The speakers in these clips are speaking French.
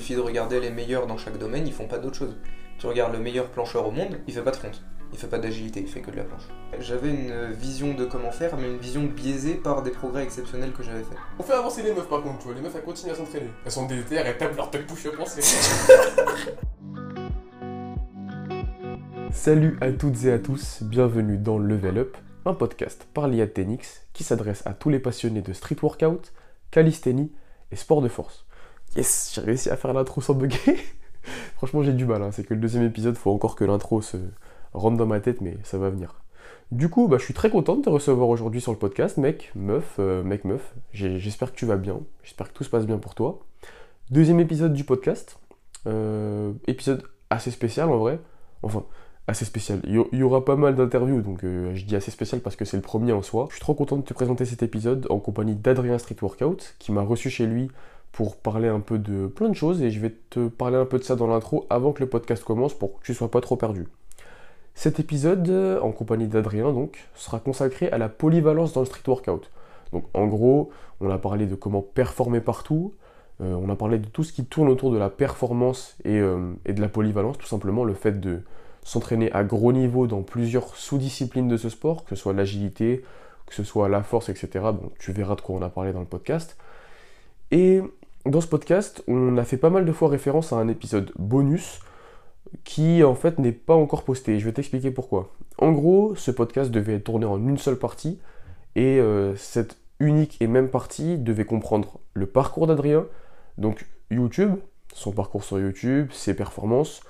suffit de regarder les meilleurs dans chaque domaine, ils font pas d'autre chose. Tu regardes le meilleur plancheur au monde, il fait pas de fronte, il fait pas d'agilité, il fait que de la planche. J'avais une vision de comment faire, mais une vision biaisée par des progrès exceptionnels que j'avais fait. On fait avancer les meufs par contre, tu vois, les meufs elles continuent à s'entraîner. Elles sont délétères, elles tapent leur tête push-up en série. Salut à toutes et à tous, bienvenue dans Level Up, un podcast par Lyad Thenics qui s'adresse à tous les passionnés de street workout, calisthénie et sport de force. Yes, j'ai réussi à faire l'intro sans bugger. Franchement j'ai du mal, hein. C'est que le deuxième épisode, faut encore que l'intro se rentre dans ma tête, mais ça va venir. Du coup, bah, je suis très content de te recevoir aujourd'hui sur le podcast, mec, meuf. J'espère que tu vas bien, j'espère que tout se passe bien pour toi. Deuxième épisode du podcast, épisode assez spécial en vrai, enfin... assez spécial. Il y aura pas mal d'interviews, donc je dis assez spécial parce que c'est le premier en soi. Je suis trop content de te présenter cet épisode en compagnie d'Adrien Street Workout, qui m'a reçu chez lui pour parler un peu de plein de choses, et je vais te parler un peu de ça dans l'intro avant que le podcast commence pour que tu sois pas trop perdu. Cet épisode, en compagnie d'Adrien donc, sera consacré à la polyvalence dans le street workout. Donc en gros, on a parlé de comment performer partout, on a parlé de tout ce qui tourne autour de la performance et de la polyvalence, tout simplement le fait de s'entraîner à gros niveau dans plusieurs sous-disciplines de ce sport, que ce soit l'agilité, que ce soit la force, etc. Bon, tu verras de quoi on a parlé dans le podcast. Et dans ce podcast, on a fait pas mal de fois référence à un épisode bonus qui, en fait, n'est pas encore posté. Je vais t'expliquer pourquoi. En gros, ce podcast devait être tourné en une seule partie, et cette unique et même partie devait comprendre le parcours d'Adrien, donc YouTube, son parcours sur YouTube, ses performances,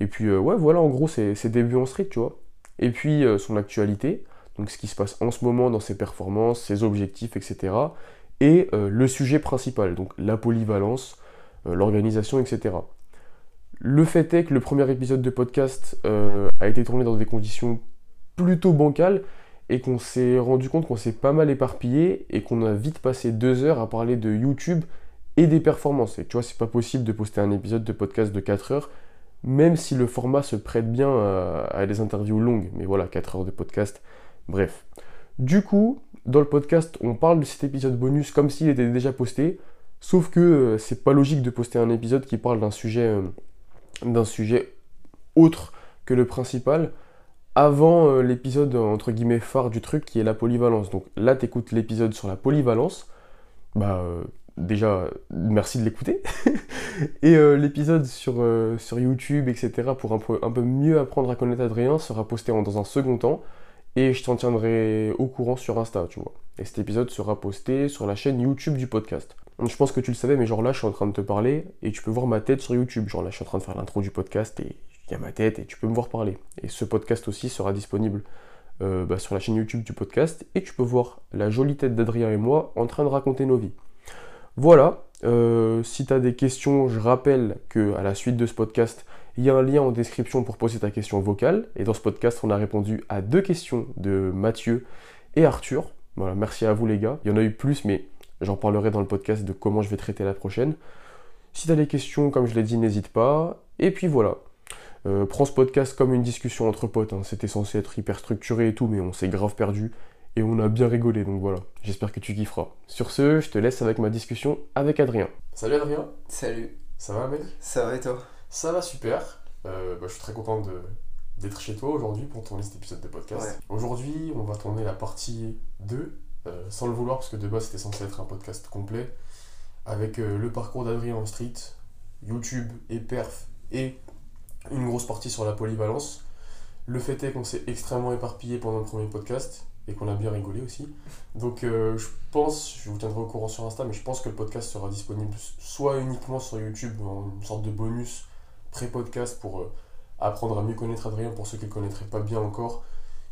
et puis ouais voilà en gros ses débuts en street, tu vois, et puis son actualité, donc ce qui se passe en ce moment dans ses performances, ses objectifs, etc. Et le sujet principal, donc la polyvalence, l'organisation, etc. Le fait est que le premier épisode de podcast a été tourné dans des conditions plutôt bancales, et qu'on s'est rendu compte qu'on s'est pas mal éparpillé, et qu'on a vite passé 2 heures à parler de YouTube et des performances. Et tu vois, c'est pas possible de poster un épisode de podcast de 4 heures, même si le format se prête bien à des interviews longues. Mais voilà, 4 heures de podcast, bref. Du coup, dans le podcast, on parle de cet épisode bonus comme s'il était déjà posté, sauf que c'est pas logique de poster un épisode qui parle d'un sujet autre que le principal, avant l'épisode, entre guillemets, phare du truc, qui est la polyvalence. Donc là, t'écoutes l'épisode sur la polyvalence, bah... déjà, merci de l'écouter. Et l'épisode sur YouTube, etc., pour un peu mieux apprendre à connaître Adrien, sera posté dans un second temps. Et je t'en tiendrai au courant sur Insta, tu vois. Et cet épisode sera posté sur la chaîne YouTube du podcast. Je pense que tu le savais, mais genre là, je suis en train de te parler et tu peux voir ma tête sur YouTube. Genre là, je suis en train de faire l'intro du podcast et il y a ma tête et tu peux me voir parler. Et ce podcast aussi sera disponible sur la chaîne YouTube du podcast. Et tu peux voir la jolie tête d'Adrien et moi en train de raconter nos vies. Voilà, si tu as des questions, je rappelle qu'à la suite de ce podcast, il y a un lien en description pour poser ta question vocale. Et dans ce podcast, on a répondu à 2 questions de Mathieu et Arthur. Voilà, merci à vous les gars. Il y en a eu plus, mais j'en parlerai dans le podcast de comment je vais traiter la prochaine. Si tu as des questions, comme je l'ai dit, n'hésite pas. Et puis voilà, prends ce podcast comme une discussion entre potes, hein. C'était censé être hyper structuré et tout, mais on s'est grave perdu. Et on a bien rigolé, donc voilà. J'espère que tu kifferas. Sur ce, je te laisse avec ma discussion avec Adrien. Salut Adrien. Salut. Ça va mec? Ça va et toi? Ça va super. Je suis très content d'être chez toi aujourd'hui pour tourner cet épisode de podcast. Ouais. Aujourd'hui, on va tourner la partie 2, sans le vouloir, parce que de base, c'était censé être un podcast complet, avec le parcours d'Adrien en street, YouTube et perf, et une grosse partie sur la polyvalence. Le fait est qu'on s'est extrêmement éparpillé pendant le premier podcast, et qu'on a bien rigolé aussi. Donc je vous tiendrai au courant sur Insta, mais je pense que le podcast sera disponible soit uniquement sur YouTube, en une sorte de bonus pré-podcast pour apprendre à mieux connaître Adrien pour ceux qui ne le connaîtraient pas bien encore,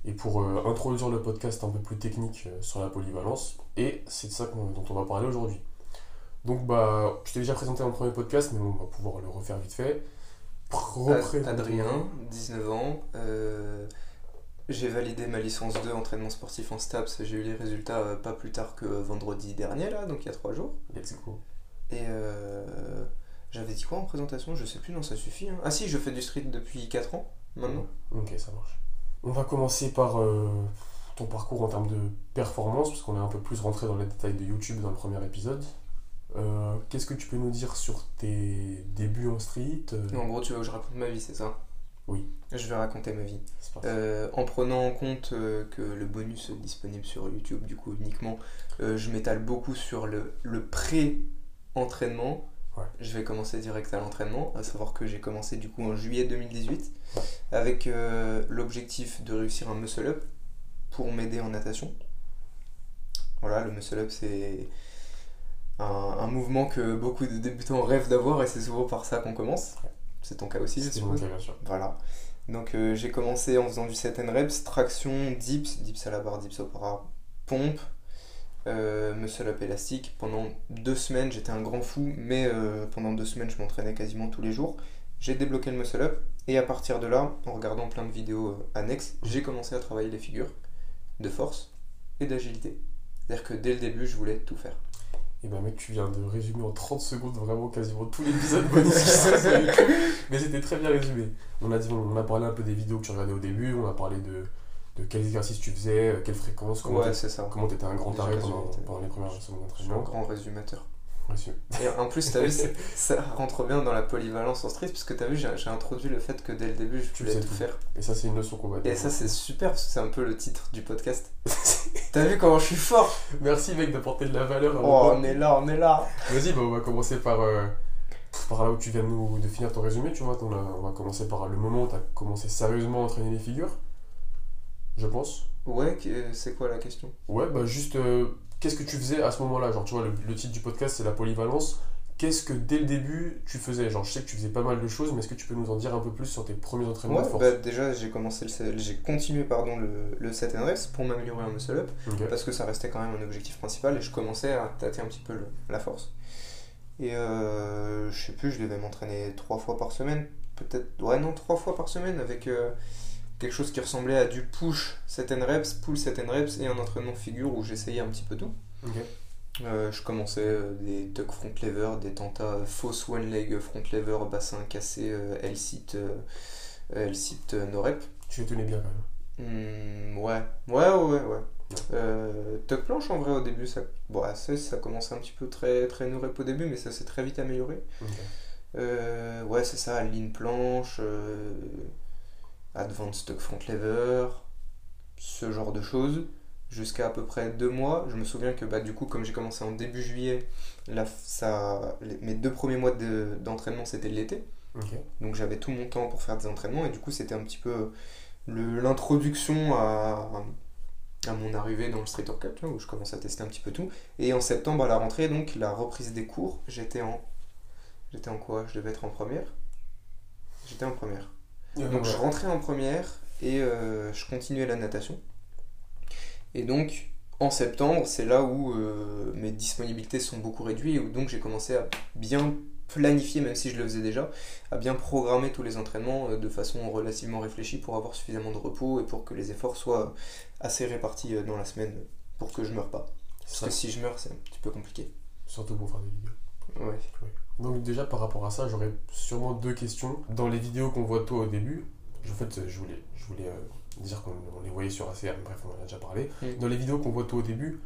et pour introduire le podcast un peu plus technique sur la polyvalence. Et c'est de ça dont on va parler aujourd'hui. Donc bah, je t'ai déjà présenté dans le premier podcast, mais on va pouvoir le refaire vite fait. Adrien, 19 ans... J'ai validé ma licence 2 entraînement sportif en STAPS, j'ai eu les résultats pas plus tard que vendredi dernier, là, donc il y a 3 jours. Let's go. Et j'avais dit quoi en présentation? Je sais plus, non, ça suffit. Hein. Ah si, je fais du street depuis 4 ans, maintenant. Ok, ça marche. On va commencer par ton parcours en termes de performance, parce qu'on est un peu plus rentré dans les détails de YouTube dans le premier épisode. Qu'est-ce que tu peux nous dire sur tes débuts en street ? En gros, tu veux que je raconte ma vie, c'est ça ? Oui. Je vais raconter ma vie. En prenant en compte que le bonus disponible sur YouTube, du coup, uniquement, je m'étale beaucoup sur le pré-entraînement. Ouais. Je vais commencer direct à l'entraînement, à savoir que j'ai commencé du coup en juillet 2018 avec l'objectif de réussir un muscle up pour m'aider en natation. Voilà, le muscle up c'est un mouvement que beaucoup de débutants rêvent d'avoir et c'est souvent par ça qu'on commence. Ouais. C'est ton cas aussi, je suppose. Bien sûr. Voilà. Donc j'ai commencé en faisant du set and reps, traction, dips à la barre, dips au para, pompe. Muscle up élastique. Pendant 2 semaines, j'étais un grand fou, mais pendant 2 semaines, je m'entraînais quasiment tous les jours. J'ai débloqué le muscle up et à partir de là, en regardant plein de vidéos annexes, j'ai commencé à travailler les figures de force et d'agilité. C'est-à-dire que dès le début, je voulais tout faire. Et bah mec, tu viens de résumer en 30 secondes vraiment quasiment tout l'épisode bonus qui se passe avec nous, mais c'était très bien résumé. On a parlé un peu des vidéos que tu regardais au début, on a parlé de quels exercices tu faisais, quelle fréquence, comment t'étais un grand arrêt pendant les premières semaines d'entraînement. Un grand résumateur. Et en plus, t'as vu, ça rentre bien dans la polyvalence en street, parce que t'as vu, j'ai introduit le fait que dès le début, je voulais tout faire. Et ça, c'est une leçon qu'on va dire. Et ça, c'est super, parce que c'est un peu le titre du podcast. T'as vu comment je suis fort ? Merci, mec, d'apporter de la valeur. Oh, on est là. Vas-y, bah, on va commencer par là où tu viens de finir ton résumé, tu vois. On va commencer par le moment où t'as commencé sérieusement à entraîner les figures. Je pense. Ouais, c'est quoi la question ? Ouais, bah juste, qu'est-ce que tu faisais à ce moment-là ? Genre, tu vois, le titre du podcast, c'est la polyvalence. Qu'est-ce que, dès le début, tu faisais ? Genre, je sais que tu faisais pas mal de choses, mais est-ce que tu peux nous en dire un peu plus sur tes premiers entraînements de force ? Bah, déjà, j'ai continué le set and reps pour m'améliorer en muscle-up, parce que ça restait quand même un objectif principal, et je commençais à tâter un petit peu la force. Et je sais plus, je devais m'entraîner 3 fois par semaine, peut-être... Ouais, non, 3 fois par semaine, avec... quelque chose qui ressemblait à du push set and reps, pull set and reps et un entraînement figure où j'essayais un petit peu tout. Je commençais des tuck front lever, des tentas fausse one leg front lever, bassin cassé, L-sit no rep. Tu les tenais bien quand même. Ouais. Tuck planche en vrai au début, ça commençait un petit peu très, très no rep au début, mais ça s'est très vite amélioré. Ouais, c'est ça, lean planche... Advanced tuck front lever, ce genre de choses, jusqu'à à peu près 2 mois. Je me souviens que du coup, comme j'ai commencé en début juillet, mes 2 premiers mois d'entraînement c'était l'été. Donc j'avais tout mon temps pour faire des entraînements et du coup c'était un petit peu l'introduction à mon arrivée dans le street workout, où je commence à tester un petit peu tout. Et en septembre à la rentrée, donc la reprise des cours, j'étais en quoi ? Je devais être en première. J'étais en première. Donc je rentrais en première et je continuais la natation. Et donc en septembre, c'est là où mes disponibilités sont beaucoup réduites et où donc j'ai commencé à bien planifier, même si je le faisais déjà, à bien programmer tous les entraînements de façon relativement réfléchie pour avoir suffisamment de repos et pour que les efforts soient assez répartis dans la semaine pour que je meure pas. Parce que si je meurs, c'est un petit peu compliqué. Surtout pour faire des vidéos. Ouais. Donc déjà par rapport à ça, j'aurais sûrement 2 questions. Dans les vidéos qu'on voit de toi au début, en fait je voulais dire qu'on les voyait sur ACR, bref on en a déjà parlé. Dans les vidéos qu'on voit de toi au début,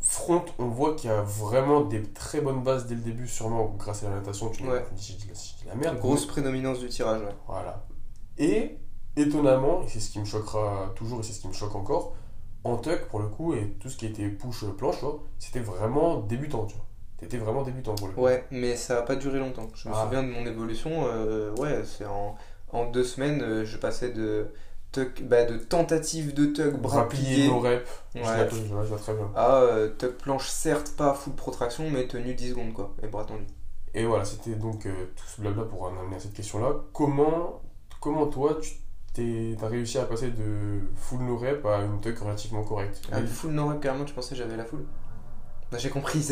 front, on voit qu'il y a vraiment des très bonnes bases dès le début, sûrement grâce à la natation, je dis la merde. Grosse prédominance du tirage. Ouais. Voilà. Et étonnamment, et c'est ce qui me choquera toujours et c'est ce qui me choque encore, en tuck pour le coup et tout ce qui était push planche, c'était vraiment débutant, tu vois. T'étais vraiment débutant pour le coup. Ouais, mais ça a pas duré longtemps. Je me souviens de mon évolution. C'est en 2 semaines, je passais de tentative de tuck, bras pliés, no rep. Ouais. Je vois très bien. Tuck planche, certes pas full protraction, mais tenue 10 secondes quoi, et bras tendus. Et voilà, c'était donc tout ce blabla pour en amener à cette question-là. Comment toi t'as réussi à passer de full no rep à une tuck relativement correcte? Full no rep carrément, tu pensais que j'avais la full? Bah, j'ai compris.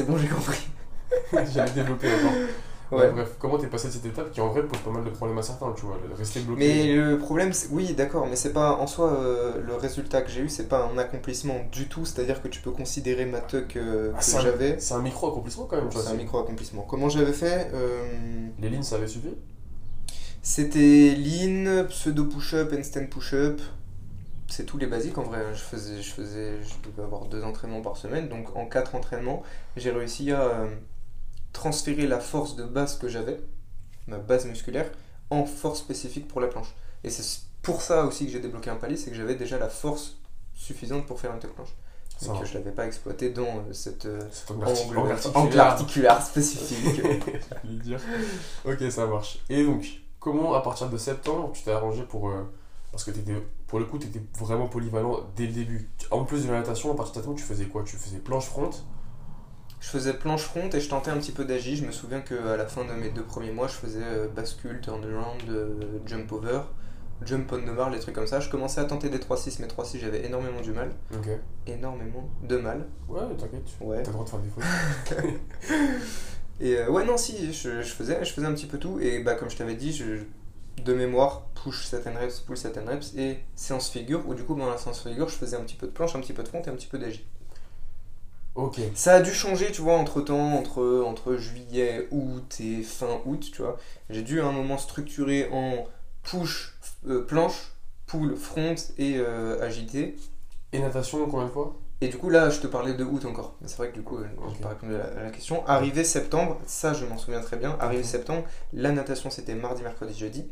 J'avais développé avant. Ouais. Bref, comment t'es passé de cette étape qui en vrai pose pas mal de problèmes à certains, tu vois, rester bloqué. Mais le problème, mais c'est pas en soi le résultat que j'ai eu, c'est pas un accomplissement du tout, c'est-à-dire que tu peux considérer ma tuck que j'avais. C'est un micro-accomplissement quand même, tu vois. C'est un micro-accomplissement. Comment j'avais fait Les lignes, ça avait suffi ? C'était lean, pseudo-push-up, handstand push-up. C'est tous les basiques en vrai, je devais avoir 2 entraînements par semaine, donc en 4 entraînements, j'ai réussi à transférer la force de base que j'avais, ma base musculaire, en force spécifique pour la planche. Et c'est pour ça aussi que j'ai débloqué un palier, c'est que j'avais déjà la force suffisante pour faire une telle planche. C'est que je ne l'avais pas exploité dans cet angle articulaire spécifique. Dire. Ok, ça marche. Et donc, comment à partir de septembre, tu t'es arrangé pour... parce que pour le coup, tu étais vraiment polyvalent dès le début. En plus de la natation, à partir de septembre, tu faisais quoi? Tu faisais planche front? Je faisais planche front et je tentais un petit peu d'agi. Je me souviens qu'à la fin de mes 2 premiers mois, je faisais bascule, turnaround, jump over, jump on the bar, les trucs comme ça. Je commençais à tenter des 3-6, mais 3-6 j'avais énormément du mal. Okay. Énormément de mal. Ouais, t'inquiète, t'as le droit de faire des fautes. Et ouais, non, si, je faisais un petit peu tout. Et bah, comme je t'avais dit, de mémoire, push certain reps, pull certain reps et séance figure, où du coup, dans la séance figure, je faisais un petit peu de planche, un petit peu de front et un petit peu d'agi. Ok. Ça a dû changer, tu vois, entre temps, entre juillet, août et fin août, tu vois. J'ai dû à un moment structurer en push, planche, pull, front et agité. Et natation, combien de fois? Et du coup, là, je te parlais de août encore. C'est vrai que du coup, je n'ai pas répondu à la question. Arrivé septembre, ça, je m'en souviens très bien. Arrivé septembre, la natation, c'était mardi, mercredi, jeudi.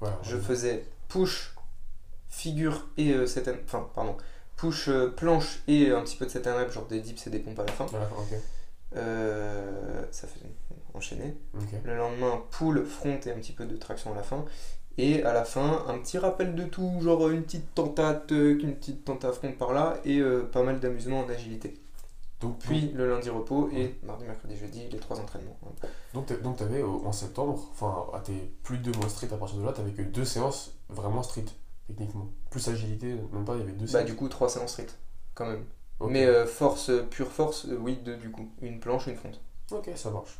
Voilà, je faisais push, figure et push, planche et un petit peu de set and rep, genre des dips et des pompes à la fin. Voilà, okay. Ça fait enchaîner. Okay. Le lendemain, pull, front et un petit peu de traction à la fin. Et à la fin, un petit rappel de tout, genre une petite tentate front par là et pas mal d'amusement en agilité. Donc, puis le lundi repos et mardi, mercredi, jeudi, les 3 entraînements. Donc tu avais en septembre, enfin à tes plus de 2 mois street à partir de là, tu n'avais que 2 séances vraiment street, techniquement. Plus agilité, même pas, il y avait 2 séances. Bah du coup 3 séances street, quand même. Okay. Mais pure force, 2 du coup. Une planche, une fonte. Ok, ça marche.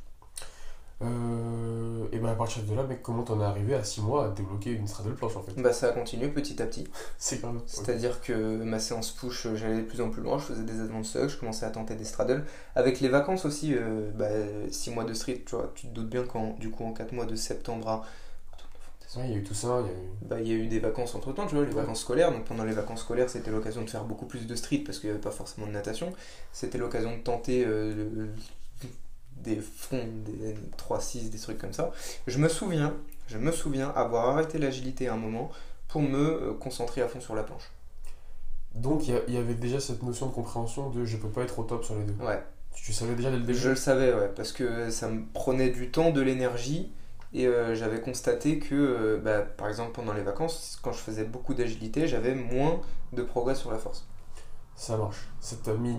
Et bah à partir de là, mec, comment t'en es arrivé à 6 mois à débloquer une stratégie de planche en fait? Bah ça a continué petit à petit. C'est-à-dire que ma séance push, j'allais de plus en plus loin, je faisais des advanced sucks, je commençais à tenter des straddles. Avec les vacances aussi, 6 mois de street, tu vois, tu te doutes bien quand du coup en 4 mois de septembre à... Ouais, il y a eu tout ça, il y a eu des vacances entre temps, tu vois, les vacances scolaires. Donc pendant les vacances scolaires, c'était l'occasion de faire beaucoup plus de street parce qu'il n'y avait pas forcément de natation. C'était l'occasion de tenter... des fronts, des 3-6, des trucs comme ça. Je me souviens avoir arrêté l'agilité à un moment pour me concentrer à fond sur la planche. Donc il y avait déjà cette notion de compréhension de je peux pas être au top sur les deux. Ouais. Tu savais déjà dès le début? Je le savais, ouais, parce que ça me prenait du temps, de l'énergie et j'avais constaté que, par exemple pendant les vacances, quand je faisais beaucoup d'agilité, j'avais moins de progrès sur la force. Ça marche. Ça t'a mis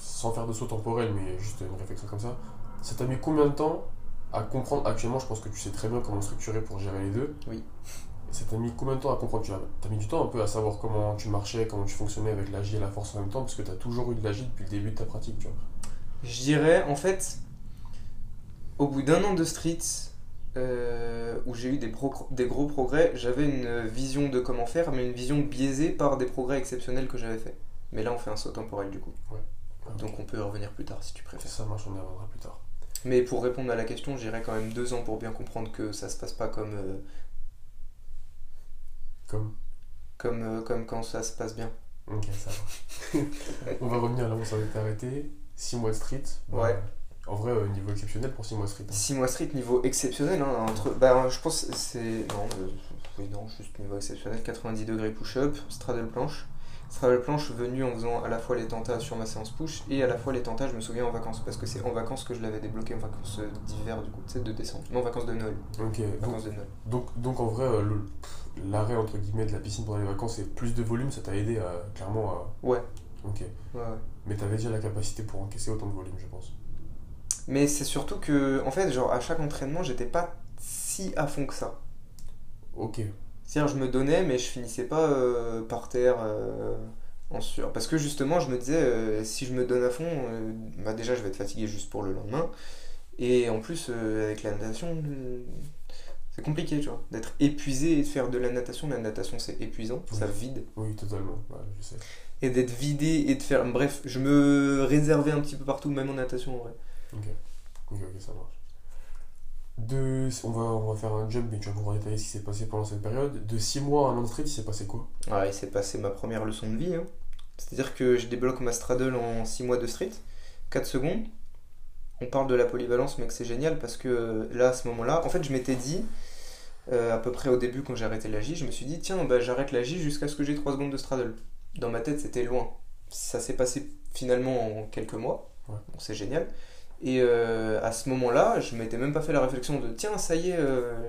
sans faire de saut temporel, mais juste une réflexion comme ça. Ça t'a mis combien de temps à comprendre? Actuellement, je pense que tu sais très bien comment structurer pour gérer les deux. Oui. Ça t'a mis combien de temps à comprendre? Tu as mis du temps un peu à savoir comment tu marchais, comment tu fonctionnais avec l'agi et la force en même temps, parce que tu as toujours eu de l'agi depuis le début de ta pratique, tu vois. Je dirais, en fait, au bout d'un an de street, où j'ai eu des gros progrès, j'avais une vision de comment faire, mais une vision biaisée par des progrès exceptionnels que j'avais fait. Mais là, on fait un saut temporel du coup. Ouais. Donc on peut y revenir plus tard si tu préfères. Ça marche, on y reviendra plus tard. Mais pour répondre à la question, j'irai quand même 2 ans pour bien comprendre que ça se passe pas comme... Comme quand ça se passe bien. Ok, ça marche. On va revenir là où on s'en est arrêté. 6 mois de street. Bah... Ouais. En vrai, niveau exceptionnel pour 6 mois street. Hein. 6 mois street, niveau exceptionnel. Hein, je pense que c'est... Non, juste niveau exceptionnel. 90 degrés push-up, straddle planche. Straddle planche venu en faisant à la fois les tentats sur ma séance push et à la fois les tentats, je me souviens, en vacances. Parce que c'est en vacances que je l'avais débloqué, en vacances d'hiver, du coup, tu sais, de décembre. Non, vacances de Noël. Ok. Vacances de Noël. Donc en vrai, l'arrêt, entre guillemets, de la piscine pendant les vacances et plus de volume, ça t'a aidé clairement à... Ouais. Ok. Ouais. Mais t'avais déjà la capacité pour encaisser autant de volume, je pense. Mais c'est surtout que, en fait, genre à chaque entraînement, j'étais pas si à fond que ça. Ok. C'est-à-dire, je me donnais, mais je finissais pas par terre en sueur. Parce que justement, je me disais, si je me donne à fond, déjà, je vais être fatigué juste pour le lendemain. Et en plus, avec la natation, c'est compliqué, tu vois, d'être épuisé et de faire de la natation. La natation, c'est épuisant, ça vide. Oui, totalement, ouais, je sais. Et d'être vidé et de faire... Bref, je me réservais un petit peu partout, même en natation, en vrai. Ok, ça marche. On va faire un jump, mais tu vas pouvoir détailler ce qui s'est passé pendant cette période. De 6 mois à un an de street, il s'est passé quoi? Ah, il s'est passé ma première leçon de vie. Hein. C'est-à-dire que je débloque ma straddle en 6 mois de street, 4 secondes. on parle de la polyvalence, mais que c'est génial parce que là, à ce moment-là, en fait, je m'étais dit, à peu près au début quand j'ai arrêté la J, je me suis dit, tiens, bah, j'arrête la J jusqu'à ce que j'ai 3 secondes de straddle. Dans ma tête, c'était loin. Ça s'est passé finalement en quelques mois, ouais. Donc c'est génial. Et à ce moment-là, je m'étais même pas fait la réflexion de tiens, ça y est,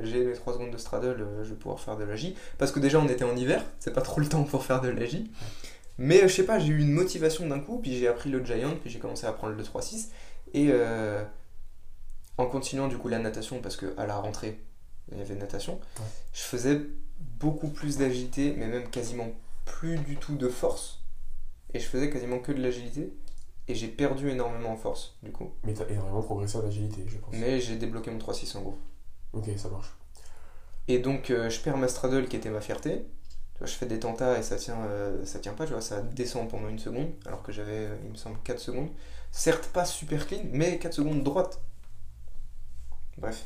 j'ai mes 3 secondes de straddle, je vais pouvoir faire de la J. Parce que déjà, on était en hiver, c'est pas trop le temps pour faire de la J. Mais je sais pas, j'ai eu une motivation d'un coup, puis j'ai appris le giant, puis j'ai commencé à apprendre le 3-6. Et en continuant du coup la natation, parce qu'à la rentrée, il y avait natation, ouais. Je faisais beaucoup plus d'agilité, mais même quasiment plus du tout de force. Et je faisais quasiment que de l'agilité. Et j'ai perdu énormément en force, du coup. Mais t'as énormément progressé en agilité, je pense. Mais j'ai débloqué mon 3-6 en gros. Ok, ça marche. Et donc, je perds ma straddle qui était ma fierté. Tu vois, je fais des tentas et ça tient pas, tu vois, ça descend pendant une seconde, alors que j'avais, il me semble, 4 secondes. Certes, pas super clean, mais 4 secondes droite. Bref.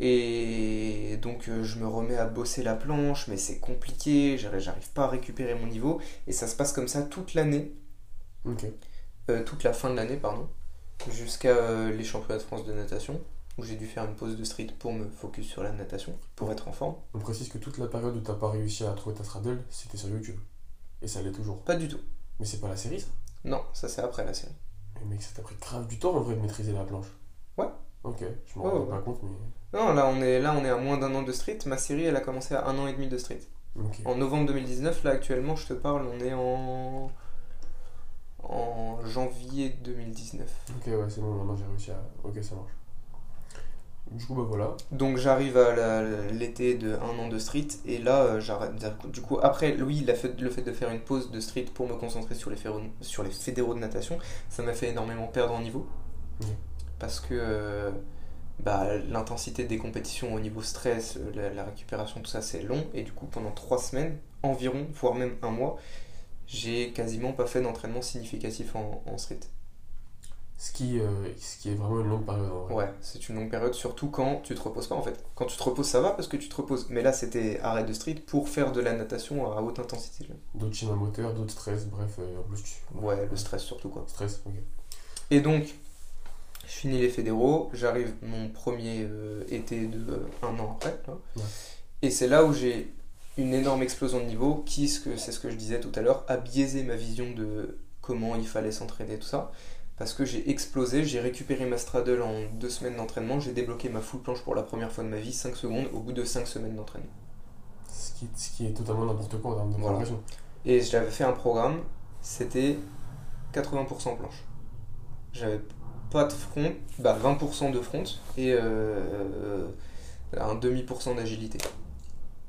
Et donc, je me remets à bosser la planche, mais c'est compliqué, j'arrive pas à récupérer mon niveau. Et ça se passe comme ça toute l'année. Ok. Toute la fin de l'année, pardon, jusqu'à les championnats de France de natation, où j'ai dû faire une pause de street pour me focus sur la natation, pour être en forme. On précise que toute la période où t'as pas réussi à trouver ta straddle, c'était sur YouTube. Et ça l'est toujours. Pas du tout. Mais c'est pas la série, ça ? Non, ça c'est après la série. Mais mec, ça t'a pris grave du temps en vrai de maîtriser la planche. Ouais. Ok, je m'en rendais pas compte, mais... Non, là on est à moins d'1 an de street. Ma série, elle a commencé à 1 an et demi de street. Okay. En novembre 2019, là actuellement, je te parle, on est en janvier 2019. Ok, ouais, c'est bon, maintenant j'ai réussi à... Ok, ça marche. Du coup, bah voilà. Donc j'arrive à l'été de 1 an de street, et là, j'arrête. Du coup, après, oui, le fait de faire une pause de street pour me concentrer sur les fédéraux de natation, ça m'a fait énormément perdre en niveau. Mmh. Parce que l'intensité des compétitions au niveau stress, la récupération, tout ça, c'est long, et du coup, pendant 3 semaines, environ, voire même 1 mois, j'ai quasiment pas fait d'entraînement significatif en street. Ce qui est vraiment une longue période. En vrai. Ouais, c'est une longue période, surtout quand tu te reposes pas en fait. Quand tu te reposes, ça va parce que tu te reposes. Mais là, c'était arrêt de street pour faire de la natation à haute intensité. D'autres schémas moteurs, d'autres stress, bref. En plus, le stress surtout quoi. Stress, ok. Et donc, je finis les fédéraux, j'arrive mon premier été de 1 an après. Là. Ouais. Et c'est là où j'ai une énorme explosion de niveau qui, c'est ce que je disais tout à l'heure, a biaisé ma vision de comment il fallait s'entraîner, tout ça. Parce que j'ai explosé, j'ai récupéré ma straddle en 2 semaines d'entraînement, j'ai débloqué ma full planche pour la première fois de ma vie, 5 secondes, au bout de 5 semaines d'entraînement. Ce qui est totalement n'importe quoi en termes de progression. Et j'avais fait un programme, c'était 80% planche. J'avais pas de front, 20% de front et un 0,5% d'agilité.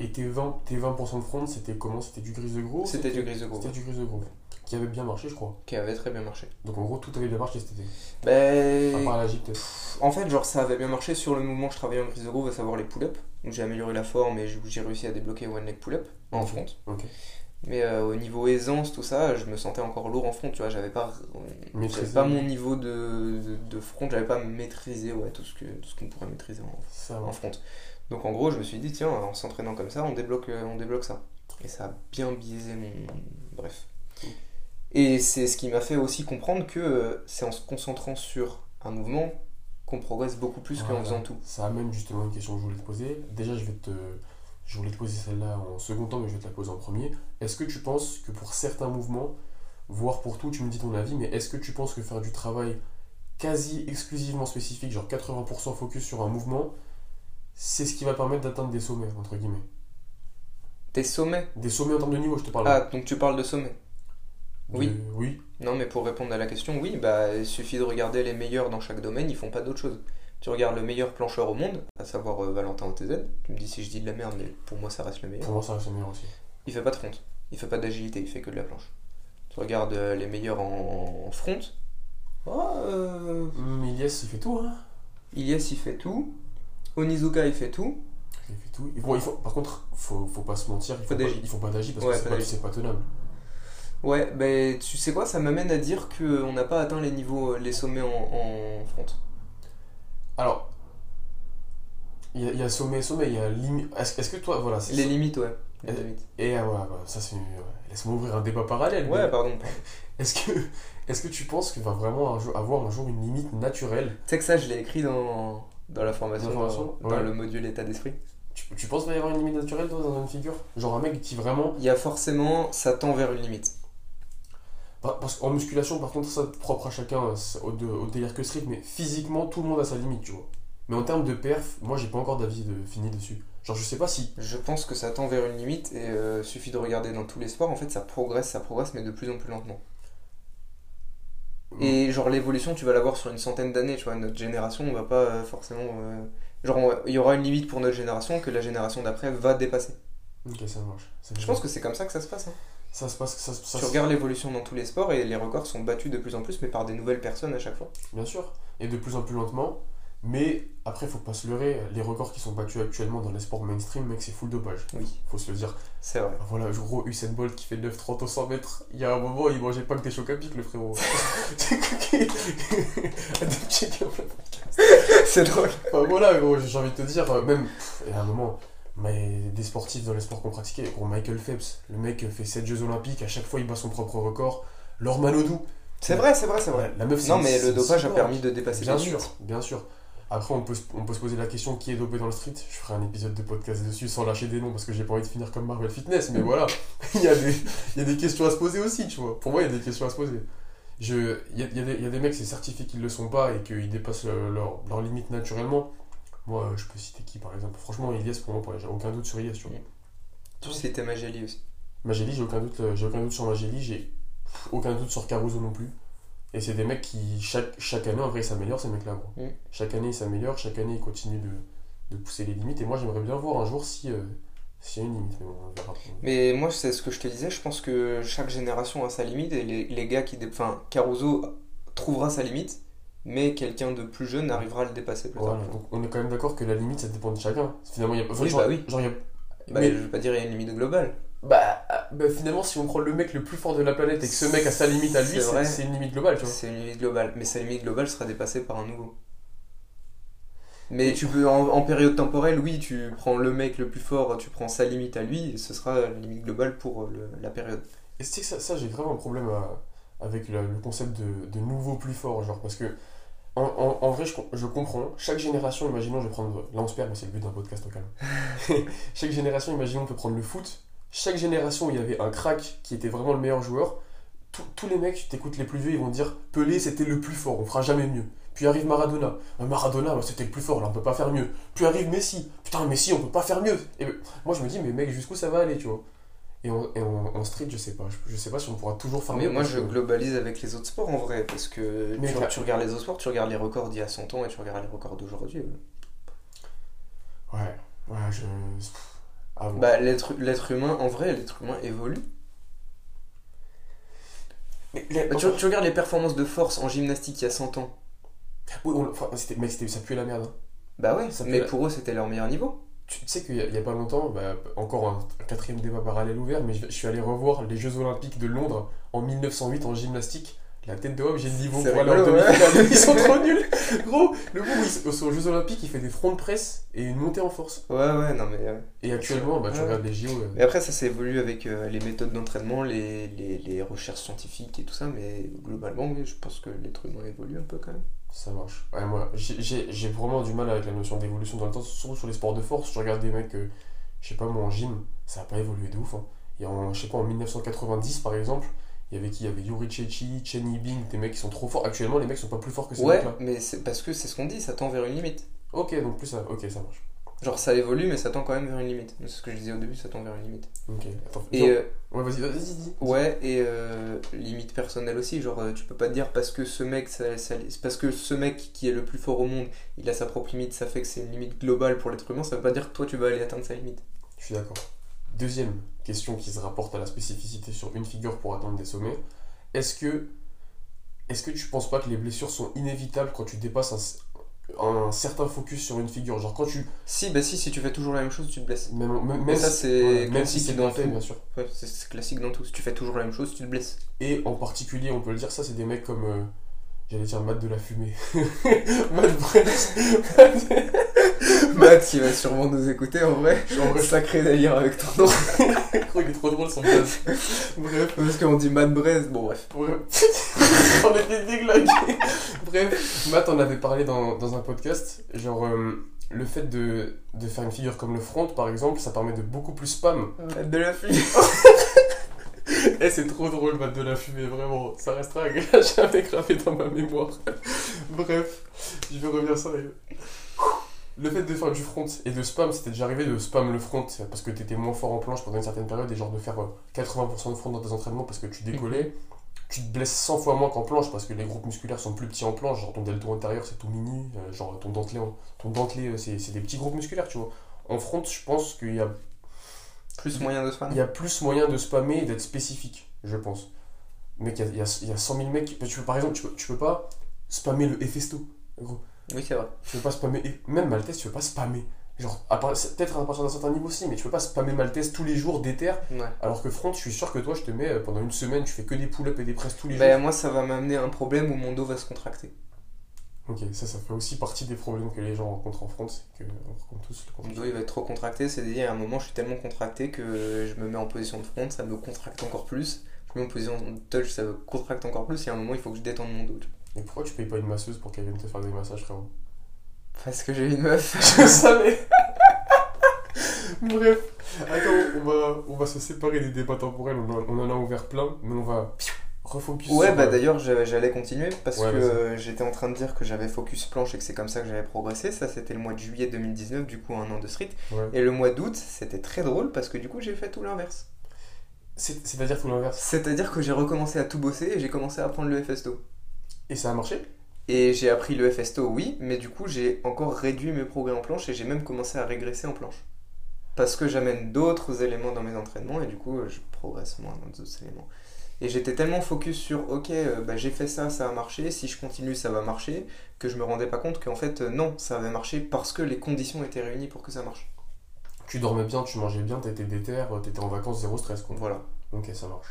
Et tes 20% de front, c'était comment ? C'était du grise de gros ? C'était du grise de gros. C'était du grise de gros. Qui avait bien marché, je crois. Qui avait très bien marché. Donc en gros, tout avait bien marché cet été. À part la gym, peut-être. En fait, ça avait bien marché sur le mouvement. Je travaillais en grise de gros, à savoir les pull-ups. Donc j'ai amélioré la forme et j'ai réussi à débloquer one leg pull-up en front. Okay. Mais au niveau aisance, tout ça, je me sentais encore lourd en front. Tu vois, j'avais pas mon niveau de front. J'avais pas maîtrisé tout ce qu'on pourrait maîtriser en front. Donc en gros, je me suis dit, tiens, en s'entraînant comme ça, on débloque ça. Et ça a bien biaisé mon... Bref. Et c'est ce qui m'a fait aussi comprendre que c'est en se concentrant sur un mouvement qu'on progresse beaucoup plus qu'en faisant tout. Ça amène justement une question que je voulais te poser. Déjà, je voulais te poser celle-là en second temps, mais je vais te la poser en premier. Est-ce que tu penses que pour certains mouvements, voire pour tout, tu me dis ton avis, mais est-ce que tu penses que faire du travail quasi exclusivement spécifique, genre 80% focus sur un mouvement, c'est ce qui va permettre d'atteindre des sommets, entre guillemets? Des sommets? Des sommets en termes de niveau, je te parle. Ah, donc tu parles de sommets? Oui. Non, mais pour répondre à la question, oui, il suffit de regarder les meilleurs dans chaque domaine, ils font pas d'autre chose. Tu regardes le meilleur plancheur au monde, à savoir Valentin OTZ, tu me dis si je dis de la merde, mais pour moi ça reste le meilleur. Pour moi ça reste le meilleur aussi. Il fait pas de front, il fait pas d'agilité, il fait que de la planche. Tu regardes les meilleurs en front. Iliès il fait tout, hein. Iliès il fait tout. Onizuka il fait tout. Il fait tout. Bon, par contre, faut pas se mentir, il faut pas d'agilité parce que c'est pas tenable. Ouais, tu sais quoi, ça m'amène à dire qu'on n'a pas atteint les niveaux, les sommets en front. Alors, il y a sommet, il y a limite. Est-ce que toi, voilà. Les limites, ouais. Et ouais, bah, ça c'est... Laisse-moi ouvrir un débat parallèle. Ouais, mais... pardon. Est-ce que tu penses qu'il va vraiment avoir un jour une limite naturelle? Tu sais que ça, je l'ai écrit dans la formation, dans le module état d'esprit. Tu penses qu'il va y avoir une limite naturelle dans une figure? Genre un mec qui vraiment... Il y a forcément... Ça tend vers une limite. Parce qu'en musculation, par contre, ça propre à chacun, au délire que street, mais physiquement, tout le monde a sa limite, tu vois. Mais en termes de perf, moi, j'ai pas encore d'avis fini dessus. Genre, je sais pas si... Je pense que ça tend vers une limite et suffit de regarder dans tous les sports, en fait, ça progresse, mais de plus en plus lentement. Mmh. Et genre, l'évolution, tu vas l'avoir sur une centaine d'années, tu vois. Notre génération, on va pas forcément... il y aura une limite pour notre génération que la génération d'après va dépasser. Ok, ça marche. Je pense que c'est comme ça que ça se passe. Hein. Tu regardes l'évolution dans tous les sports et les records sont battus de plus en plus, mais par des nouvelles personnes à chaque fois. Bien sûr, et de plus en plus lentement. Mais après, faut pas se leurrer, les records qui sont battus actuellement dans les sports mainstream, mec, c'est full dopage. Oui. Faut se le dire. C'est vrai. Voilà, gros, Usain Bolt qui fait 9,30 au 100 mètres, il y a un moment, il mangeait pas que des chocs à pic, le frérot. C'est drôle. Enfin, voilà, gros, j'ai envie de te dire, même, il y a un moment, mais des sportifs dans les sports qu'on pratiquait, gros, Michael Phelps, le mec fait 7 Jeux Olympiques, à chaque fois, il bat son propre record. Laure Manaudou. C'est vrai. La meuf, mais le dopage a permis de dépasser les limites. Bien sûr. Après, on peut se poser la question qui est dopé dans le street. Je ferai un épisode de podcast dessus sans lâcher des noms parce que j'ai pas envie de finir comme Marvel Fitness, mais voilà. Il y a des questions à se poser aussi, tu vois. Pour moi, il y a des questions à se poser. Il y a des mecs, c'est certifié qu'ils le sont pas et qu'ils dépassent leur limite naturellement. Moi, je peux citer qui, par exemple? Franchement, Iliès, pour moi, j'ai aucun doute sur Iliès, tu vois. Tu citais Mageli aussi. Mageli, j'ai aucun doute sur Mageli, j'ai aucun doute sur Caruso non plus. Et c'est des mecs qui, chaque année, en vrai, ils s'améliorent, ces mecs-là, gros. Mmh. Chaque année, ils s'améliorent, chaque année, ils continuent de pousser les limites. Et moi, j'aimerais bien voir un jour s'il y a une limite. Mais bon, on verra. Mais moi, c'est ce que je te disais, je pense que chaque génération a sa limite. Et les gars qui... Enfin, Caruso trouvera sa limite, mais quelqu'un de plus jeune arrivera à le dépasser plus tard. Voilà, donc on est quand même d'accord que la limite, ça dépend de chacun. Finalement, il y a... Enfin, oui, genre, bah oui. Genre, il y a... mais... je veux pas dire qu'il y a une limite globale. Bah finalement, si on prend le mec le plus fort de la planète et que ce mec a sa limite à lui, c'est une limite globale, tu vois. C'est une limite globale, mais sa limite globale sera dépassée par un nouveau. Mais tu peux, en période temporelle, oui, tu prends le mec le plus fort, tu prends sa limite à lui, et ce sera la limite globale pour la période. Et c'est que ça j'ai vraiment un problème avec le concept de nouveau plus fort, genre, parce que en vrai, je comprends. Chaque génération, imaginons, je vais prendre... Là, on se perd, mais c'est le but d'un podcast au calme. Chaque génération, imaginons, on peut prendre le foot. Chaque génération, il y avait un crack qui était vraiment le meilleur joueur. Tous les mecs, t'écoutes les plus vieux, ils vont dire « Pelé, c'était le plus fort, on fera jamais mieux. » Puis arrive Maradona. « Maradona, c'était le plus fort, là, on peut pas faire mieux. » Puis arrive Messi. « Putain, Messi, on peut pas faire mieux. » Et moi, je me dis « Mais mec, jusqu'où ça va aller, tu vois ?» Et en street, je sais pas. Je sais pas si on pourra toujours faire mieux. Mais moi, je globalise avec les autres sports, en vrai, parce que tu regardes les autres sports, tu regardes les records d'il y a 100 ans et tu regardes les records d'aujourd'hui. Ouais, Ah bon. Bah, l'être humain, en vrai, l'être humain évolue. Bah, tu regardes les performances de force en gymnastique il y a 100 ans. Oui, ça puait la merde. Hein. Bah ouais, mais pour eux, c'était leur meilleur niveau. Tu sais qu'il y a pas longtemps, bah, encore un quatrième débat parallèle ouvert, mais je suis allé revoir les Jeux Olympiques de Londres en 1908 en gymnastique. La tête de homme, j'ai le niveau pour aller en demi-finale. Ils sont trop nuls. Gros, le coup, aux Jeux Olympiques, il fait des fronts de presse et une montée en force. Ouais, non mais... Et actuellement, tu regardes les JO... Mais après, ça s'évolue avec les méthodes d'entraînement, les recherches scientifiques et tout ça, mais globalement, oui, je pense que l'être humain évolue un peu quand même. Ça marche. Ouais, moi, j'ai vraiment du mal avec la notion d'évolution dans le temps, surtout sur les sports de force. Je regarde des mecs, je sais pas moi, en gym, ça a pas évolué de ouf. Hein. Et je sais pas, en 1990, par exemple... Il y avait Yuri Chechi, Chen Yibing, des mecs qui sont trop forts. Actuellement, les mecs sont pas plus forts que ces mecs-là. Ouais, mais c'est parce que c'est ce qu'on dit, ça tend vers une limite. Ok, donc plus ça, ok, ça marche. Genre ça évolue, mais ça tend quand même vers une limite. C'est ce que je disais au début, ça tend vers une limite. Ok, attends. Et ouais, vas-y. Ouais, et limite personnelle aussi. Genre, tu peux pas te dire parce que ce mec, parce que ce mec qui est le plus fort au monde, il a sa propre limite, ça fait que c'est une limite globale pour l'être humain. Ça veut pas dire que toi, tu vas aller atteindre sa limite. Je suis d'accord. Deuxième question qui se rapporte à la spécificité sur une figure pour atteindre des sommets. Est-ce que tu penses pas que les blessures sont inévitables quand tu dépasses un certain focus sur une figure? Genre quand tu... Si tu fais toujours la même chose, tu te blesses. Même ça, c'est classique dans tout, bien sûr. Ouais, c'est classique dans tout. Si tu fais toujours la même chose, tu te blesses. Et en particulier, on peut le dire, ça, c'est des mecs comme... j'allais dire Matt de la fumée. Matt Bref. Matt pote qui va sûrement nous écouter en vrai. En vrai, sacré délire avec ton nom. Je crois qu'il est trop drôle son pote. Bref. Parce qu'on dit Matt Brez, bon bref. Bref. On était déglingués. Bref, Matt en avait parlé dans un podcast. Genre, le fait de faire une figure comme le front par exemple, ça permet de beaucoup plus spam. Matt de la fumée. Eh, c'est trop drôle, Matt de la fumée, vraiment. Ça restera jamais gravé dans ma mémoire. Bref, je vais revenir sur les... Le fait de faire du front et de spam, c'était déjà arrivé de spam le front parce que t'étais moins fort en planche pendant une certaine période et genre de faire 80% de front dans tes entraînements parce que tu décollais, tu te blesses 100 fois moins qu'en planche parce que les groupes musculaires sont plus petits en planche, genre ton deltoïde antérieur c'est tout mini, genre ton dentelé c'est des petits groupes musculaires, tu vois. En front, je pense qu'il y a plus moyen de spammer. Il y a plus moyen de spammer et d'être spécifique, je pense. Mec, il y a 100 000 mecs, tu peux pas spammer le Hefesto, gros. Oui, c'est vrai. Tu peux pas spammer, même Maltese, tu peux pas spammer. Genre, peut-être à partir d'un certain niveau aussi, mais tu peux pas spammer Maltese tous les jours, déter. Ouais. Alors que front, je suis sûr que toi, je te mets pendant une semaine, tu fais que des pull-ups et des presses tous les jours. Bah, moi, ça va m'amener un problème où mon dos va se contracter. Ok, ça fait aussi partie des problèmes que les gens rencontrent en front, c'est qu'on rencontre tous le contracté. Mon dos, il va être trop contracté, c'est-à-dire à un moment, je suis tellement contracté que je me mets en position de front, ça me contracte encore plus. Je me mets en position de touch, ça me contracte encore plus, et à un moment, il faut que je détende mon dos. Mais pourquoi tu payes pas une masseuse pour qu'elle vienne te faire des massages, frérot? Parce que j'ai une meuf, je savais. Bref, attends, on va se séparer des débats temporels, on en a ouvert plein, mais on va refocus. Ouais, bah d'ailleurs, j'allais continuer parce que j'étais en train de dire que j'avais focus planche et que c'est comme ça que j'avais progressé. Ça, c'était le mois de juillet 2019, du coup, un an de street. Ouais. Et le mois d'août, c'était très drôle parce que du coup, j'ai fait tout l'inverse. C'est-à-dire tout l'inverse? C'est-à-dire que j'ai recommencé à tout bosser et j'ai commencé à apprendre le FSTO. Et ça a marché? Et j'ai appris le FSTO, oui, mais du coup j'ai encore réduit mes progrès en planche et j'ai même commencé à régresser en planche. Parce que j'amène d'autres éléments dans mes entraînements et du coup je progresse moins dans d'autres éléments. Et j'étais tellement focus sur ok, bah, j'ai fait ça, ça a marché, si je continue ça va marcher, que je me rendais pas compte qu'en fait non, ça avait marché parce que les conditions étaient réunies pour que ça marche. Tu dormais bien, tu mangeais bien, t'étais déter, t'étais en vacances, zéro stress quoi. Voilà. Ok, ça marche.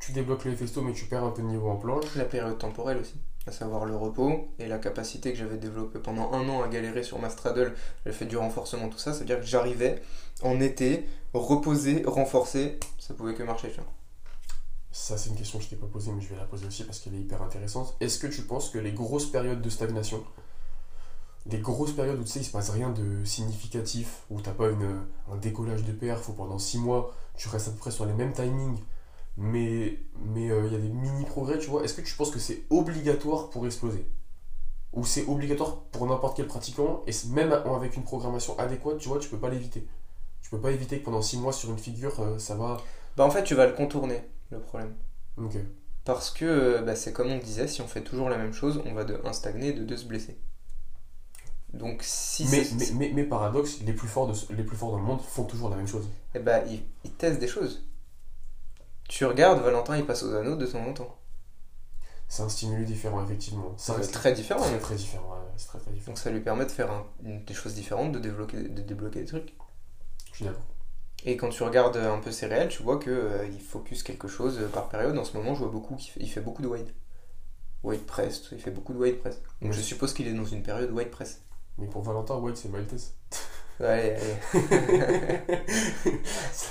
Tu débloques les festos mais tu perds un peu de niveau en planche. La période temporelle aussi, à savoir le repos et la capacité que j'avais développée pendant un an à galérer sur ma straddle, j'ai fait du renforcement, tout ça, c'est-à-dire que j'arrivais en été, reposé, renforcé, ça pouvait que marcher. Ça c'est une question que je t'ai pas posée mais je vais la poser aussi parce qu'elle est hyper intéressante. Est-ce que tu penses que les grosses périodes de stagnation, les grosses périodes où tu sais il se passe rien de significatif, où t'as pas un décollage de perf, où pendant 6 mois tu restes à peu près sur les mêmes timings, mais y a des mini progrès, tu vois, est-ce que tu penses que c'est obligatoire pour exploser ou c'est obligatoire pour n'importe quel pratiquant et même avec une programmation adéquate, tu vois, tu peux pas l'éviter, tu peux pas éviter que pendant 6 mois sur une figure ça va... Bah en fait tu vas le contourner le problème. Ok. Parce que bah, c'est comme on disait, si on fait toujours la même chose on va de 1 stagner et de 2 se blesser. Donc si mais paradoxe, les plus forts dans le monde font toujours la même chose. Et bah ils testent des choses. Tu regardes, Valentin, il passe aux anneaux de temps en temps. C'est un stimulus différent, effectivement. Ça reste très différent. Très, très différent, ouais. C'est très, très différent. Donc ça lui permet de faire des choses différentes, de débloquer des trucs. Je suis d'accord. Et quand tu regardes un peu ses réels, tu vois qu'il focus quelque chose par période. En ce moment, je vois beaucoup qu'il fait beaucoup de wide. Wide press, il fait beaucoup de wide press. Donc je suppose qu'il est dans une période wide press. Mais pour Valentin, wide, c'est Maltese. Ouais, ouais.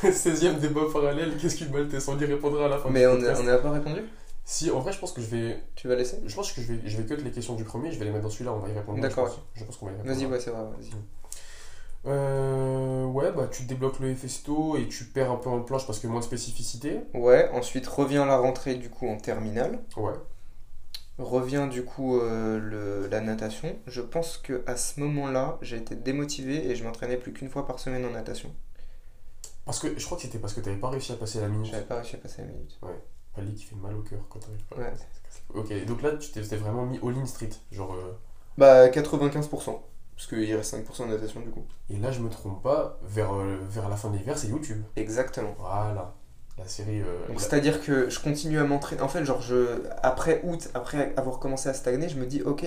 16ème débat parallèle, qu'est-ce qu'une Maltese? On y répondra à la fin. Mais on n'a pas répondu? Si, en vrai, je pense que je vais. Tu vas laisser? Je pense que je vais cut les questions du premier, je vais les mettre dans celui-là, on va y répondre. D'accord, ok. Je pense qu'on va y répondre. Vas-y, ouais, c'est vrai, vas-y. Ouais, bah tu débloques le FSTO et tu perds un peu en planche parce que moins de spécificité. Ouais, ensuite revient la rentrée du coup en terminale. Ouais. Revient du coup la natation. Je pense qu'à ce moment-là, j'ai été démotivé et je m'entraînais plus qu'une fois par semaine en natation. Parce que je crois que c'était parce que t'avais pas réussi à passer la minute. J'avais pas réussi à passer la minute. Ouais. Pali qui fait mal au cœur quand t'arrives pas. Ouais. Ok, donc là, tu t'es vraiment mis all-in street, genre. Bah 95%, parce qu'il reste 5% de natation du coup. Et là, je me trompe pas, vers la fin de l'hiver, c'est YouTube. Exactement. Voilà. La série, donc c'est à dire que je continue à m'entraîner en fait, genre après août, après avoir commencé à stagner, je me dis ok,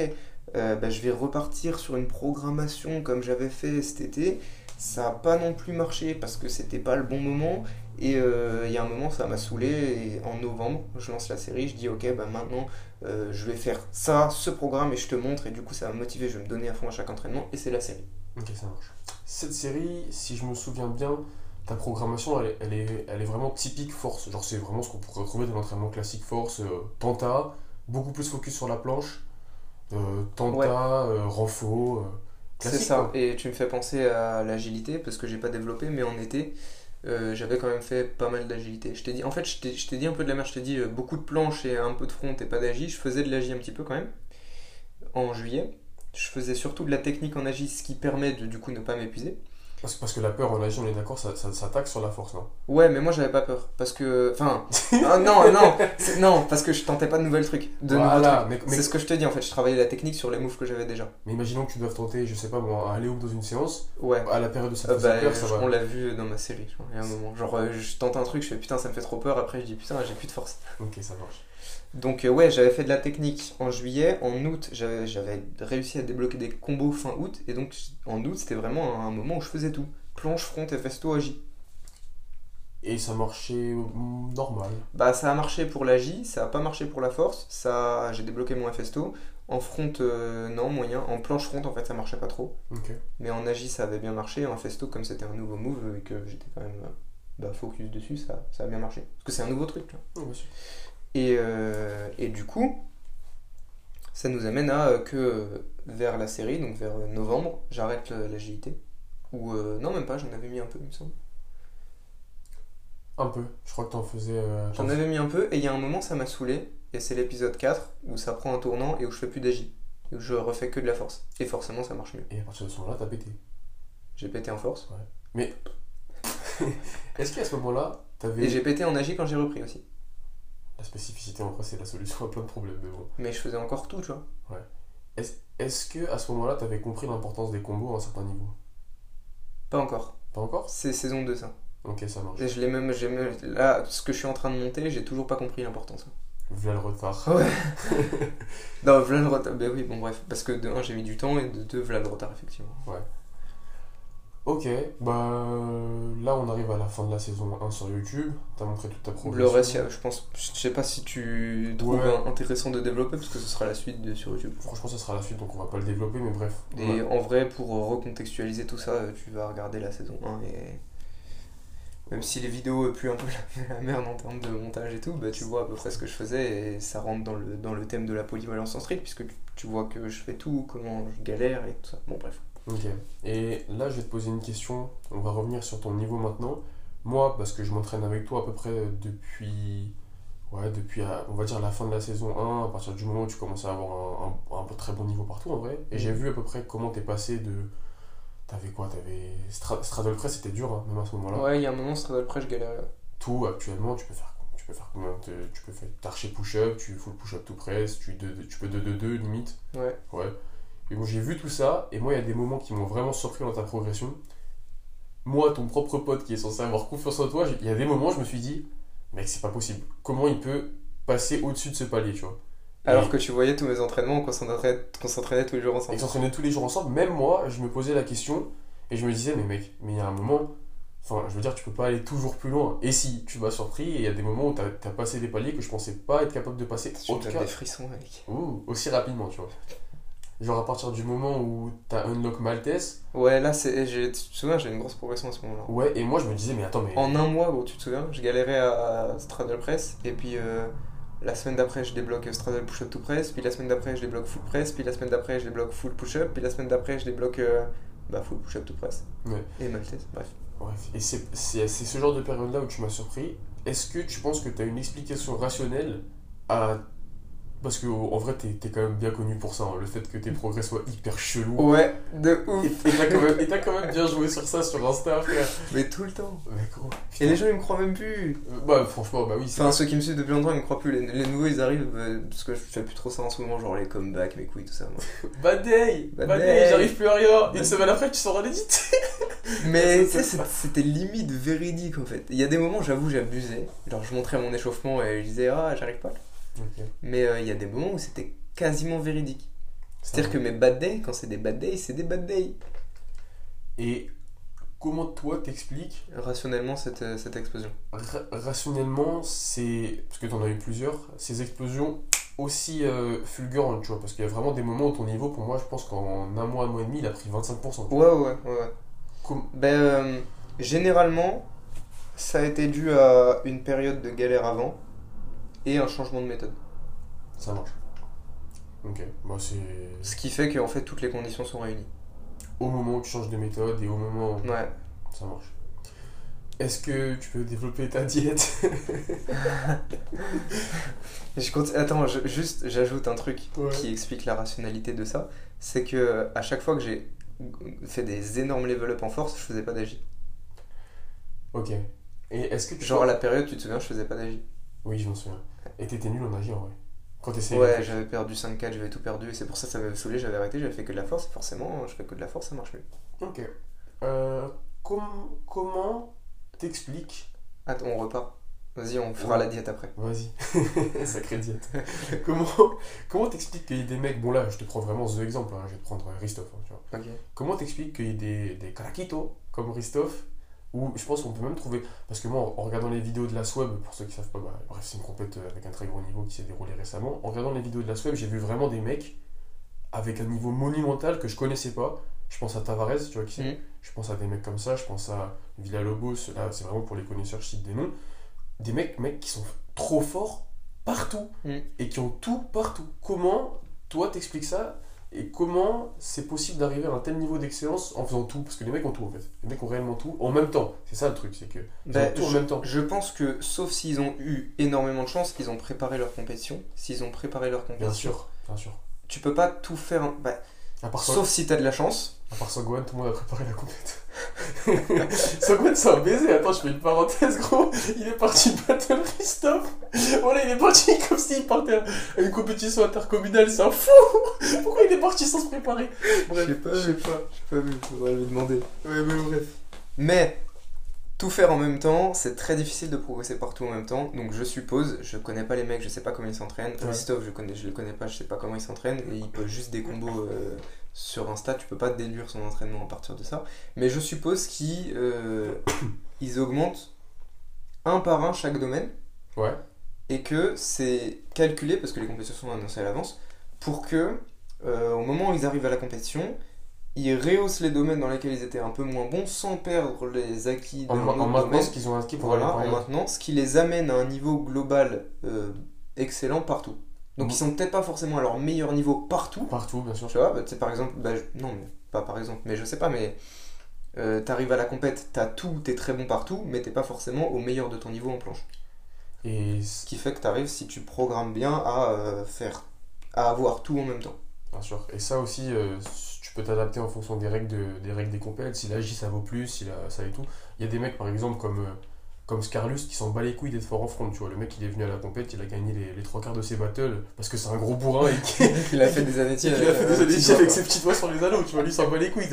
bah, je vais repartir sur une programmation comme j'avais fait cet été. Ça a pas non plus marché parce que c'était pas le bon moment et il y a un moment ça m'a saoulé et en novembre je lance la série, je dis ok, bah maintenant je vais faire ça, ce programme et je te montre et du coup ça va me motiver, je vais me donner à fond à chaque entraînement et c'est la série. Ok, ça marche. Cette série, si je me souviens bien, ta programmation, elle est vraiment typique force. Genre, c'est vraiment ce qu'on pourrait retrouver dans l'entraînement classique force. Tenta, beaucoup plus focus sur la planche. Tenta, ouais. Renfo. C'est ça. Quoi. Et tu me fais penser à l'agilité, parce que j'ai pas développé, mais en été, j'avais quand même fait pas mal d'agilité. Je t'ai dit, en fait, je t'ai dit un peu de la merde. Je t'ai dit beaucoup de planches et un peu de front et pas d'agi. Je faisais de l'agi un petit peu quand même, en juillet. Je faisais surtout de la technique en agi, ce qui permet de du coup ne pas m'épuiser. Parce que la peur en agi, on est d'accord, ça taxe sur la force, non? Ouais, mais moi j'avais pas peur. Parce que. Enfin. Non, parce que je tentais pas de nouveaux trucs. Voilà, c'est ce que je te dis en fait, je travaillais la technique sur les moves que j'avais déjà. Mais imaginons que tu dois tenter, je sais pas, bon, aller où dans une séance. Ouais. À la période de cette peur, ça va. On l'a vu dans ma série, genre, il y a un moment. Genre, je tente un truc, je fais putain, ça me fait trop peur. Après, je dis putain, j'ai plus de force. Ok, ça marche. Donc ouais, j'avais fait de la technique en juillet, en août, j'avais réussi à débloquer des combos fin août, et donc en août, c'était vraiment un moment où je faisais tout. Planche, front, festo, agi. Et ça marchait normal? Bah ça a marché pour l'agi, ça a pas marché pour la force, ça j'ai débloqué mon festo. En front, non, moyen. En planche front, en fait, ça marchait pas trop. Okay. Mais en agi, ça avait bien marché. En festo, comme c'était un nouveau move et que j'étais quand même focus dessus, ça a bien marché. Parce que c'est un nouveau truc, tu vois. Oh, bien sûr. Et du coup, ça nous amène à que vers la série, donc vers novembre, j'arrête l'agilité. Ou non, même pas, j'en avais mis un peu, il me semble. Un peu, je crois que t'en faisais... J'en avais mis un peu, et il y a un moment, ça m'a saoulé, et c'est l'épisode 4, où ça prend un tournant et où je fais plus d'agi, où je refais que de la force. Et forcément, ça marche mieux. Et à partir de ce moment-là, t'as pété. J'ai pété en force. Ouais. Mais est-ce qu'à ce moment-là, t'avais... Et j'ai pété en agi quand j'ai repris aussi. La spécificité en vrai c'est la solution à plein de problèmes, mais bon. Mais je faisais encore tout, tu vois. Ouais. Est-ce que à ce moment-là t'avais compris l'importance des combos à un certain niveau? Pas encore. Pas encore? C'est saison 2 ça. Ok, ça marche. Et je l'ai même là, ce que je suis en train de monter, j'ai toujours pas compris l'importance. Voilà le retard. Ouais. Non, voilà le retard. Ben oui, bon bref, parce que de 1 j'ai mis du temps et de 2 voilà le retard effectivement. Ouais. Ok, bah là on arrive à la fin de la saison 1 sur YouTube, t'as montré toute ta progression. Le reste, je pense, je sais pas si tu trouves intéressant de développer parce que ce sera la suite sur YouTube. Franchement, ce sera la suite donc on va pas le développer, mais bref. Et en vrai, pour recontextualiser tout ça, tu vas regarder la saison 1 et même si les vidéos puent un peu la merde en termes de montage et tout, bah tu vois à peu près ce que je faisais et ça rentre dans le thème de la polyvalence en street puisque tu vois que je fais tout, comment je galère et tout ça. Bon, bref. Ok, et là je vais te poser une question, on va revenir sur ton niveau maintenant. Moi, parce que je m'entraîne avec toi à peu près depuis on va dire la fin de la saison 1, à partir du moment où tu commences à avoir un très bon niveau partout en vrai, et j'ai vu à peu près comment t'es passé de... T'avais quoi? T'avais... Straddle press, c'était dur hein, même à ce moment-là. Ouais, il y a un moment, straddle press, je galère. Tout, actuellement, tu peux faire combien? Tu peux faire t'archer push-up, tu full push-up tout press, tu peux 2-2-2 limite. Ouais. Ouais. Et bon, j'ai vu tout ça, et moi, il y a des moments qui m'ont vraiment surpris dans ta progression. Moi, ton propre pote qui est censé avoir confiance en toi, il y a des moments, je me suis dit, mec, c'est pas possible. Comment il peut passer au-dessus de ce palier, tu vois? Alors que tu voyais tous mes entraînements, qu'on s'entraînait tous les jours ensemble. Et qu'on s'entraînait tous les jours ensemble, même moi, je me posais la question, et je me disais, mais mec, mais il y a un moment, enfin, je veux dire, tu peux pas aller toujours plus loin. Et si, tu m'as surpris, et il y a des moments où t'as passé des paliers que je pensais pas être capable de passer. Tu me donnes des frissons, mec. Ouh, aussi rapidement, tu vois. Genre à partir du moment où t'as unlock Maltese. Ouais, là, tu te souviens, j'ai une grosse progression à ce moment-là. Ouais, et moi je me disais, mais attends, mais. En un mois, gros, tu te souviens, je galérais à straddle press, et puis la semaine d'après, je débloque straddle push-up to press, puis la semaine d'après, je débloque full press, puis la semaine d'après, je débloque full push-up, puis la semaine d'après, je débloque full push-up to press. Ouais. Et Maltese, bref. Et c'est ce genre de période-là où tu m'as surpris. Est-ce que tu penses que t'as une explication rationnelle à. Parce que en vrai, t'es quand même bien connu pour ça, hein, le fait que tes progrès soient hyper chelous. Ouais, de ouf. Et t'as quand même bien joué sur ça sur Insta, frère. Mais tout le temps. Mais gros. Putain. Et les gens, ils me croient même plus. Bah, franchement, bah oui. Enfin, ceux qui me suivent depuis longtemps, ils me croient plus. Les nouveaux, ils arrivent parce que je fais plus trop ça en ce moment, genre les comebacks, mes couilles, tout ça. Moi. Bad day, j'arrive plus à rien. Une semaine après, tu seras l'édité. Mais tu sais, c'était limite véridique en fait. Il y a des moments, j'avoue, j'abusais. Genre, je montrais mon échauffement et je disais, ah, j'arrive pas. Okay. Mais il y a des moments où c'était quasiment véridique. C'est-à-dire que mes bad days, quand c'est des bad days, c'est des bad days. Et comment toi t'expliques rationnellement cette explosion? Rationnellement, c'est... Parce que t'en as eu plusieurs. Ces explosions, aussi fulgurante, tu vois, parce qu'il y a vraiment des moments où ton niveau, pour moi, je pense qu'en un mois et demi, il a pris 25%. Ouais. Cool. Ben, généralement, ça a été dû à une période de galère avant et un changement de méthode. Ça marche. Ok, bah c'est... Ce qui fait qu'en fait, toutes les conditions sont réunies. Au moment où tu changes de méthode et au moment où... Ouais. Ça marche. Est-ce que tu peux développer ta diète? Attends, juste j'ajoute un truc qui explique la rationalité de ça. C'est que à chaque fois que j'ai fait des énormes level up en force, je faisais pas d'agi. Ok. Et est-ce que tu genre à la période, tu te souviens, je faisais pas d'agi? Oui, je m'en souviens. Et t'étais nul en agi en vrai. Quand t'essayais. Ouais, j'avais perdu 5-4, j'avais tout perdu. Et c'est pour ça que ça m'avait saoulé, j'avais arrêté, j'avais fait que de la force. Forcément, je fais que de la force, ça marche mieux. Ok. Comment t'expliques... Attends, on repart. Vas-y, on fera la diète après. Vas-y. Sacrée diète. Comment t'expliques qu'il y ait des mecs... Bon là, je te prends vraiment The Exemple, hein. Je vais te prendre Christophe. Hein, tu vois. Okay. Comment t'expliques qu'il y ait des caraquitos comme Christophe, ou je pense qu'on peut même trouver... Parce que moi, en regardant les vidéos de la SWEB, pour ceux qui savent pas, bah, bref, c'est une compète avec un très gros niveau qui s'est déroulée récemment. En regardant les vidéos de la SWEB, j'ai vu vraiment des mecs avec un niveau monumental que je connaissais pas. Je pense à Tavares, tu vois qui c'est. Je pense à des mecs comme ça, je pense à Villa Lobos, là c'est vraiment pour les connaisseurs, je cite des noms. Des mecs qui sont trop forts partout et qui ont tout partout. Comment toi t'expliques ça et comment c'est possible d'arriver à un tel niveau d'excellence en faisant tout? Parce que les mecs ont tout en fait. Les mecs ont réellement tout en même temps. C'est ça le truc, c'est que ils ont tout en même temps. Je pense que sauf s'ils ont eu énormément de chance, qu'ils ont préparé leur compétition. S'ils ont préparé leur compétition. Bien sûr. Tu peux pas tout faire. Sauf si t'as de la chance. À part Sogwon, tout le monde a préparé la compète. Sogwon, c'est un baiser. Attends, je fais une parenthèse, gros. Il est parti battle Christophe. Voilà, il est parti comme s'il partait à une compétition intercommunale. C'est un fou. Pourquoi il est parti sans se préparer? Bref, je sais pas, mais il faudrait lui demander. Ouais, mais bref. Mais tout faire en même temps, c'est très difficile de progresser partout en même temps. Donc je suppose, je connais pas les mecs, je sais pas comment ils s'entraînent. Ouais. Christophe, je le connais pas, je sais pas comment ils s'entraînent. Et il peut juste des combos sur Insta, tu peux pas déduire son entraînement à partir de ça. Mais je suppose qu'ils augmentent un par un chaque domaine. Ouais. Et que c'est calculé, parce que les compétitions sont annoncées à l'avance, pour que au moment où ils arrivent à la compétition, ils rehaussent les domaines dans lesquels ils étaient un peu moins bons sans perdre les acquis en maintenance qu'ils ont acquis pour en maintenance, ce qui les amène à un niveau global excellent partout. Donc ils sont peut-être pas forcément à leur meilleur niveau partout. Partout, bien sûr. Tu vois, c'est par exemple, je sais pas, mais t'arrives à la compète, t'as tout, t'es très bon partout, mais t'es pas forcément au meilleur de ton niveau en planche. Et ce qui fait que t'arrives, si tu programmes bien, à avoir tout en même temps. Bien sûr. Et ça aussi, tu peux t'adapter en fonction des règles des compètes. Si la J ça vaut plus, si la ça et tout. Il y a des mecs par exemple comme Scarlus qui s'en bat les couilles d'être fort en front, tu vois. Le mec il est venu à la compète, il a gagné les 3/4 de ses battles parce que c'est un gros bourrin et qu'il a fait des années avec ses petits doigts sur les anneaux, tu vois. Lui s'en bat les couilles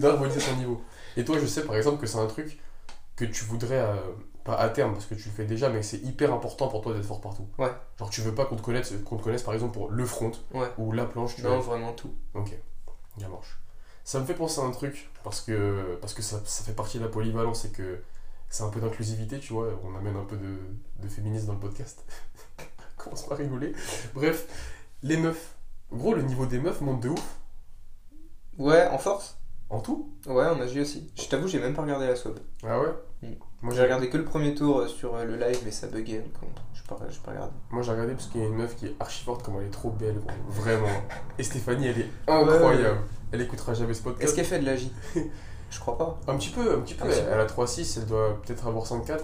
d'harmoniser son niveau. Et toi, je sais par exemple que c'est un truc que tu voudrais pas à terme parce que tu le fais déjà, mais c'est hyper important pour toi d'être fort partout. Ouais. Genre tu veux pas qu'on te connaisse par exemple pour le front ou la planche, tu vois. Non, vraiment tout. Ok. Ça marche. Ça me fait penser à un truc parce que ça fait partie de la polyvalence et que c'est un peu d'inclusivité, tu vois. On amène un peu de féminisme dans le podcast. On commence pas à rigoler. Bref, les meufs. En gros, le niveau des meufs monte de ouf. Ouais, en force. En tout? Ouais, en agi aussi. Je t'avoue, j'ai même pas regardé la SWEB. Ah ouais? Moi j'ai regardé que le premier tour sur le live, mais ça buguait, donc je peux regarder. Moi j'ai regardé parce qu'il y a une meuf qui est archi forte, comme elle est trop belle, bon, vraiment. Et Stéphanie, elle est incroyable. Ouais. Elle écoutera jamais ce podcast. Est-ce qu'elle fait de l'agi? Je crois pas. Un petit peu. Elle a 3-6, elle doit peut-être avoir 5-4.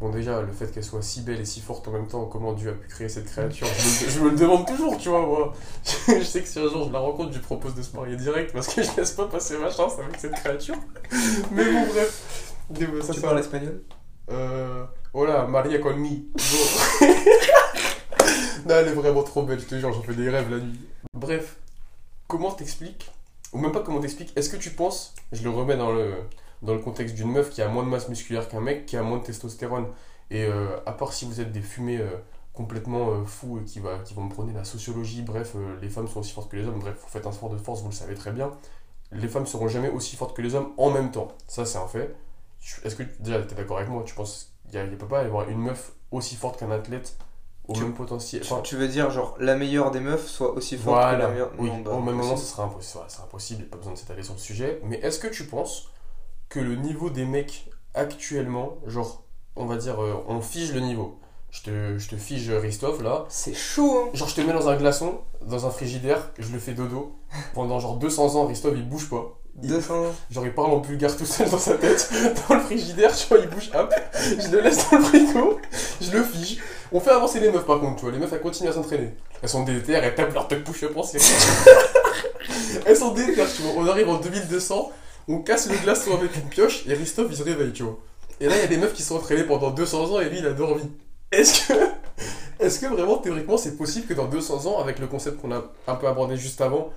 Bon, déjà, le fait qu'elle soit si belle et si forte en même temps, comment Dieu a pu créer cette créature, je me le demande toujours, tu vois, moi. Je sais que si un jour je la rencontre, je lui propose de se marier direct parce que je laisse pas passer ma chance avec cette créature. Mais bon, bref. Ça, tu parles espagnol? Hola, Maria Colmi. Bon. Non, elle est vraiment trop belle, je te jure, j'en fais des rêves la nuit. Bref, comment t'expliques, ou même pas comment t'expliques, est-ce que tu penses, je le remets dans le contexte d'une meuf qui a moins de masse musculaire qu'un mec, qui a moins de testostérone, et à part si vous êtes des fumés complètement fous et qui vont me prôner la sociologie, bref, les femmes sont aussi fortes que les hommes, bref, vous faites un sport de force, vous le savez très bien, les femmes seront jamais aussi fortes que les hommes en même temps, ça c'est un fait. Est-ce que déjà t'es d'accord avec moi? Tu penses qu'il ne peut pas y avoir une meuf aussi forte qu'un athlète au même potentiel. Enfin, tu veux dire, genre, la meilleure des meufs soit aussi forte que la meilleure. Oui, non, bah, au même moment, ce serait impossible. C'est impossible, pas besoin de s'étaler sur le sujet. Mais est-ce que tu penses que le niveau des mecs actuellement, genre, on va dire, on fige le niveau? Je te fige Christophe là. C'est chaud hein. Genre je te mets dans un glaçon, dans un frigidaire, je le fais dodo. Pendant genre 200 ans, Christophe il bouge pas. 200 ans. Genre il parle en bulgare tout seul dans sa tête, dans le frigidaire, tu vois, il bouge hop. Je le laisse dans le frigo, je le fige. On fait avancer les meufs par contre, tu vois, les meufs elles continuent à s'entraîner. Elles sont DTR, elles tapent leur tuck push up en série. Elles sont DTR, tu vois, on arrive en 2200, on casse le glaçon avec une pioche et Christophe il se réveille, tu vois. Et là il y a des meufs qui sont entraînées pendant 200 ans et lui il a dormi. Est-ce que vraiment théoriquement c'est possible que dans 200 ans, avec le concept qu'on a un peu abordé juste avant,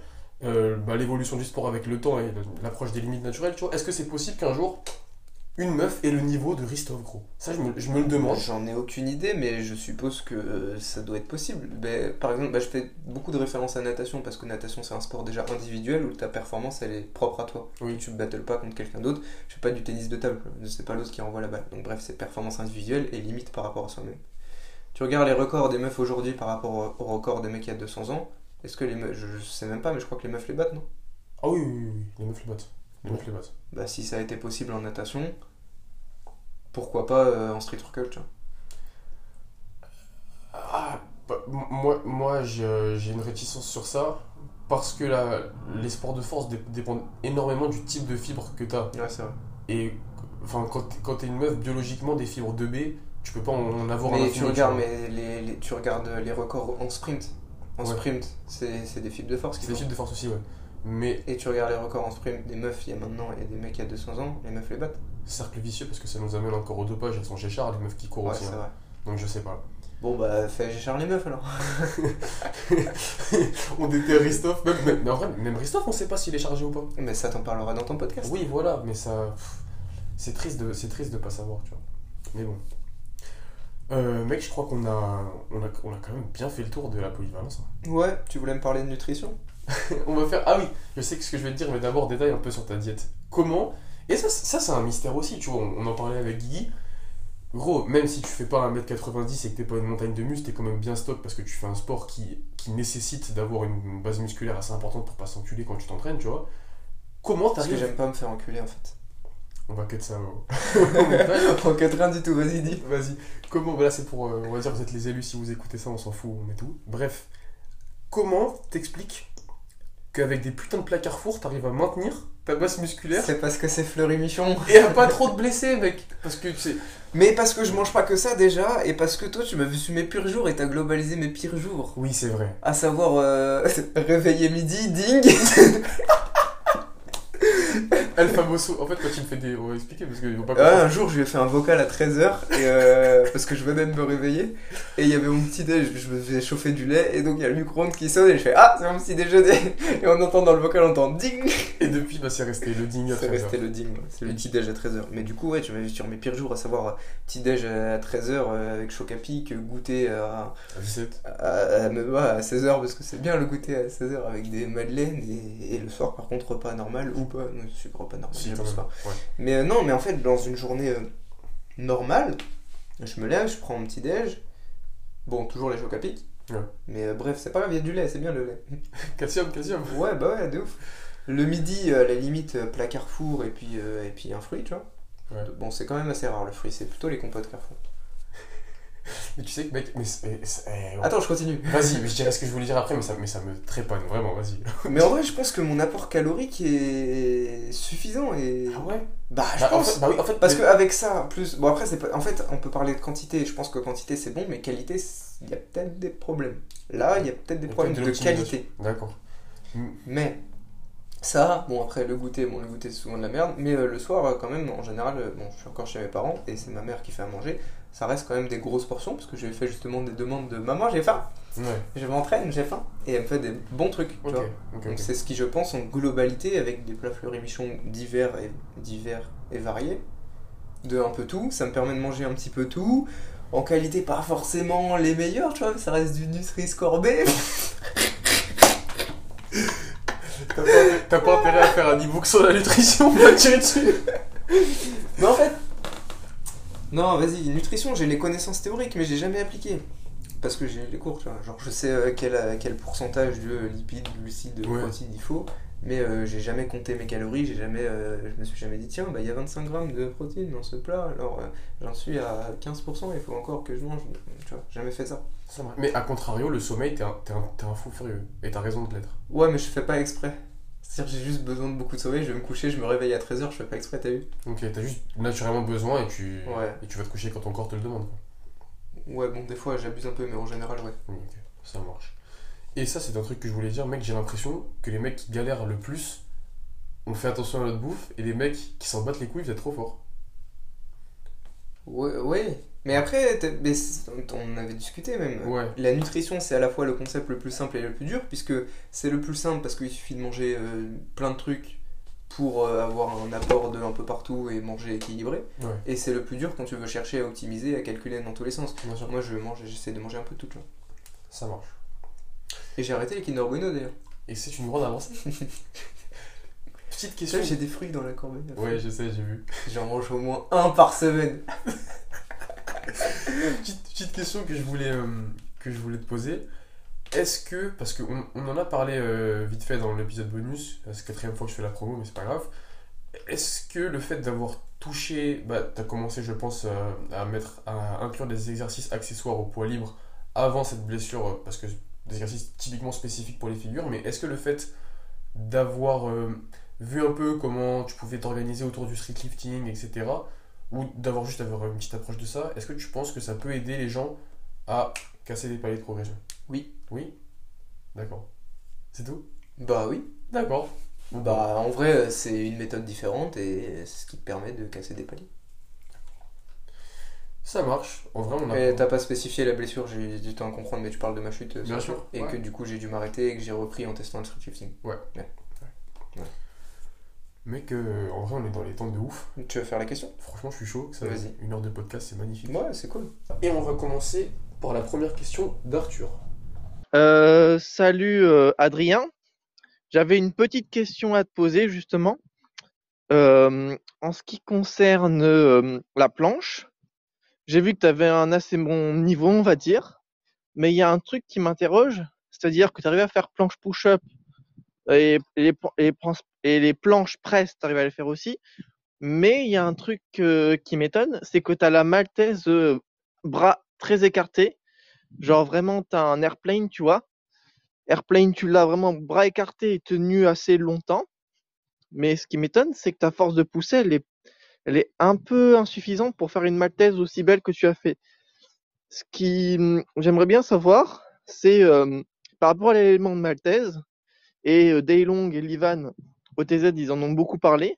l'évolution du sport avec le temps et l'approche des limites naturelles, tu vois, est-ce que c'est possible qu'un jour une meuf ait le niveau de Christophe gros? Ça je me le demande. J'en ai aucune idée, mais je suppose que ça doit être possible. Bah, par exemple, je fais beaucoup de références à natation parce que natation c'est un sport déjà individuel où ta performance elle est propre à toi. Oui. Tu ne battles pas contre quelqu'un d'autre. Je sais pas, du tennis de table, c'est pas l'autre qui envoie la balle. Donc bref, c'est performance individuelle et limite par rapport à soi-même. Tu regardes les records des meufs aujourd'hui par rapport aux records des mecs il y a 200 ans. Est-ce que les meufs, je sais même pas, mais je crois que les meufs les battent, non? Ah oui, les meufs les battent. Donc, bah si ça a été possible en natation, pourquoi pas en street workout, tu vois. Ah, bah, moi j'ai une réticence sur ça, parce que les sports de force dépendent énormément du type de fibre que t'as. Ouais, c'est vrai. Et enfin, quand t'es une meuf, biologiquement, des fibres 2B, tu peux pas en avoir un infini. Tu regardes les records en sprint. Sprint, c'est des fibres de force. C'est des fibres de force aussi, ouais. Mais... Et tu regardes les records en sprint des meufs il y a maintenant et des mecs il y a 200 ans, les meufs les battent. Cercle vicieux parce que ça nous amène encore au dopage, elles sont Géchard, les meufs qui courent aussi. C'est vrai. Donc je sais pas. Bon bah fais Géchard les meufs alors. On était Christophe, mais en vrai, même Christophe on sait pas s'il est chargé ou pas. Mais ça t'en parlera dans ton podcast. Oui voilà, mais ça... C'est triste de pas savoir, tu vois. Mais bon. Mec, je crois qu'on a quand même bien fait le tour de la polyvalence. Ouais, tu voulais me parler de nutrition? On va faire... Ah oui, je sais que ce que je vais te dire, mais d'abord détaille un peu sur ta diète. Comment? Et ça c'est un mystère aussi, tu vois, on en parlait avec Guigui. Gros, même si tu fais pas 1m90 et que t'es pas une montagne de muscles, t'es quand même bien stock parce que tu fais un sport qui nécessite d'avoir une base musculaire assez importante pour pas s'enculer quand tu t'entraînes, tu vois. Comment t'arrives? Parce que j'aime pas me faire enculer en fait. On va cut ça. On cut rien du tout, vas-y, dis. Vas-y. Comment, voilà, c'est pour. On va dire que vous êtes les élus, si vous écoutez ça, on s'en fout, on met tout. Bref. Comment t'expliques qu'avec des putains de plats Carrefour, t'arrives à maintenir ta masse musculaire? C'est parce que c'est Fleury Michon. Et à pas trop de blessés, mec. Parce que tu sais. Mais parce que je mange pas que ça déjà, et parce que toi, tu m'as vu sur mes pires jours et t'as globalisé mes pires jours. Oui, c'est vrai. À savoir, réveiller midi, ding. El famoso. En fait, quand tu me fais des... On va expliquer parce qu'ils vont pas comprendre. Un jour, je lui ai fait un vocal à 13h parce que je venais de me réveiller et il y avait mon petit déj, je me faisais chauffer du lait et donc il y a le micro-ondes qui sonne et je fais « Ah, c'est mon petit déjeuner !» Et on entend dans le vocal, on entend « Ding !» Et depuis, bah, c'est resté le ding à 13h. C'est resté le ding, c'est le petit déj à 13h. Mais du coup, ouais, tu m'as vu sur mes pires jours, à savoir petit déj à 13h avec Chocapic, goûter à 17 à 16h parce que c'est bien le goûter à 16h avec des madeleines et le soir, par contre, repas normal ou pas. Super pas normal, si, je pense pas. Ouais. Mais non, mais en fait, dans une journée normale, je me lève, je prends mon petit déj. Bon, toujours les chocs à pic. Ouais. Mais bref, c'est pas grave, il y a du lait, c'est bien le lait. calcium. Ouais, bah ouais, de ouf. Le midi, à la limite, plat Carrefour et puis un fruit, tu vois. Ouais. Bon, c'est quand même assez rare le fruit, c'est plutôt les compotes Carrefour. Mais tu sais que mec, attends, je continue. Vas-y, mais je dirais ce que je voulais dire après, mais ça me trépanne vraiment, vas-y. Mais en vrai, je pense que mon apport calorique est suffisant et. Ah ouais. Bah, pense. En fait, parce que avec ça, plus. Bon après, c'est pas... en fait, on peut parler de quantité. Je pense que quantité c'est bon, mais qualité, il y a peut-être des problèmes. Là, il y a peut-être des problèmes de qualité. D'accord. Mais ça, bon après le goûter c'est souvent de la merde, mais le soir quand même, en général, bon, je suis encore chez mes parents et c'est ma mère qui fait à manger. Ça reste quand même des grosses portions parce que j'ai fait justement des demandes de maman, j'ai faim, ouais. Je m'entraîne, j'ai faim, et elle me fait des bons trucs, tu vois. Donc c'est ce qui, je pense, en globalité, avec des plats Fleury Michon divers et variés, de un peu tout, ça me permet de manger un petit peu tout, en qualité pas forcément les meilleurs, tu vois, mais ça reste du Nutri-Score B. T'as pas intérêt à faire un e-book sur la nutrition, on va tirer dessus. Mais en fait, non, vas-y, nutrition, j'ai les connaissances théoriques, mais j'ai jamais appliqué. parce que j'ai les cours, tu vois. Genre, je sais quel pourcentage de lipides, glucides, protéines il faut, mais j'ai jamais compté mes calories, je me suis jamais dit, tiens, bah, y a 25 grammes de protéines dans ce plat, alors j'en suis à 15%, il faut encore que je mange, tu vois, jamais fait ça. C'est vrai. Mais à contrario, le sommeil, t'es un fou furieux, et t'as raison de l'être. Ouais, mais je fais pas exprès. C'est-à-dire j'ai juste besoin de beaucoup de sommeil, je vais me coucher, je me réveille à 13h, je fais pas exprès, t'as vu? Ok, t'as juste naturellement besoin et tu vas te coucher quand ton corps te le demande. Ouais, bon, des fois j'abuse un peu, mais en général, ouais. Ok, ça marche. Et ça, c'est un truc que je voulais dire, mec, j'ai l'impression que les mecs qui galèrent le plus, on fait attention à notre bouffe, et les mecs qui s'en battent les couilles, vous êtes trop forts. Ouais. Mais après, on avait discuté même, la nutrition c'est à la fois le concept le plus simple et le plus dur, puisque c'est le plus simple parce qu'il suffit de manger plein de trucs pour avoir un apport de un peu partout et manger équilibré, et c'est le plus dur quand tu veux chercher à optimiser, à calculer dans tous les sens. Moi j'essaie de manger un peu de tout, là. Ça marche. Et j'ai arrêté les Kinder Bueno d'ailleurs. Et c'est une grande avancée. Petite question. J'ai des fruits dans la corbeille. Ouais, je sais, j'ai vu. J'en mange au moins un par semaine. Petite question que je voulais te poser. Est-ce que, parce qu'on en a parlé vite fait dans l'épisode bonus, c'est la 4e fois que je fais la promo, mais c'est pas grave. Est-ce que le fait d'avoir touché, t'as commencé, je pense, à inclure des exercices accessoires au poids libre avant cette blessure, parce que des exercices typiquement spécifiques pour les figures, mais est-ce que le fait d'avoir vu un peu comment tu pouvais t'organiser autour du street lifting, etc., ou d'avoir juste une petite approche de ça, est-ce que tu penses que ça peut aider les gens à casser des paliers de progression? Oui. Oui? D'accord. C'est tout? Bah oui. D'accord. Bah en vrai, c'est une méthode différente et c'est ce qui te permet de casser des paliers. Ça marche. En vrai, mais t'as pas spécifié la blessure, j'ai du temps à comprendre, mais tu parles de ma chute. Bien sûr. Et que du coup, j'ai dû m'arrêter et que j'ai repris en testant le street lifting. Ouais. Mec, en vrai, on est dans les temps de ouf. Tu veux faire la question? Franchement, je suis chaud. Ça va. Une heure de podcast, c'est magnifique. Ouais, c'est cool. Et on va commencer par la première question d'Arthur. Salut Adrien. J'avais une petite question à te poser, justement. En ce qui concerne la planche, j'ai vu que tu avais un assez bon niveau, on va dire. Mais il y a un truc qui m'interroge, c'est-à-dire que tu arrives à faire planche push-up et les planches presse, t'arrives à les faire aussi. Mais il y a un truc qui m'étonne, c'est que t'as la maltaise bras très écartés. Genre vraiment, t'as un airplane, tu vois. Airplane, tu l'as vraiment bras écarté et tenu assez longtemps. Mais ce qui m'étonne, c'est que ta force de pousser, elle est un peu insuffisante pour faire une maltaise aussi belle que tu as fait. Ce qui j'aimerais bien savoir, c'est par rapport à l'élément de maltaise, et Dailong et Lyad OTZ, ils en ont beaucoup parlé.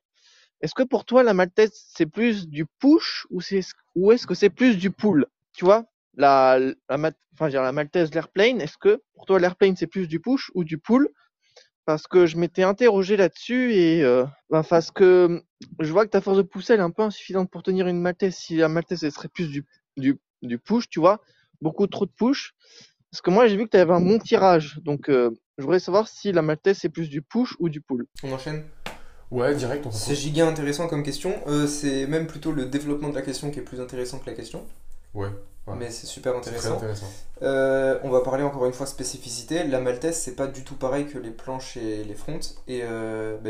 Est-ce que pour toi, la maltaise, c'est plus du push ou est-ce que c'est plus du pull? Tu vois, la maltaise, l'airplane, est-ce que pour toi, l'airplane, c'est plus du push ou du pull? Parce que je m'étais interrogé là-dessus et parce que je vois que ta force de poussée, elle est un peu insuffisante pour tenir une maltaise. Si la maltaise, elle serait plus du push, tu vois, beaucoup trop de push. Parce que moi, j'ai vu que tu avais un bon tirage, donc... je voudrais savoir si la maltaise c'est plus du push ou du pull. On enchaîne? Ouais, direct. C'est giga intéressant comme question. C'est même plutôt le développement de la question qui est plus intéressant que la question. Ouais. Mais c'est super intéressant. C'est très intéressant. On va parler encore une fois spécificité. La maltaise c'est pas du tout pareil que les planches et les fronts. Et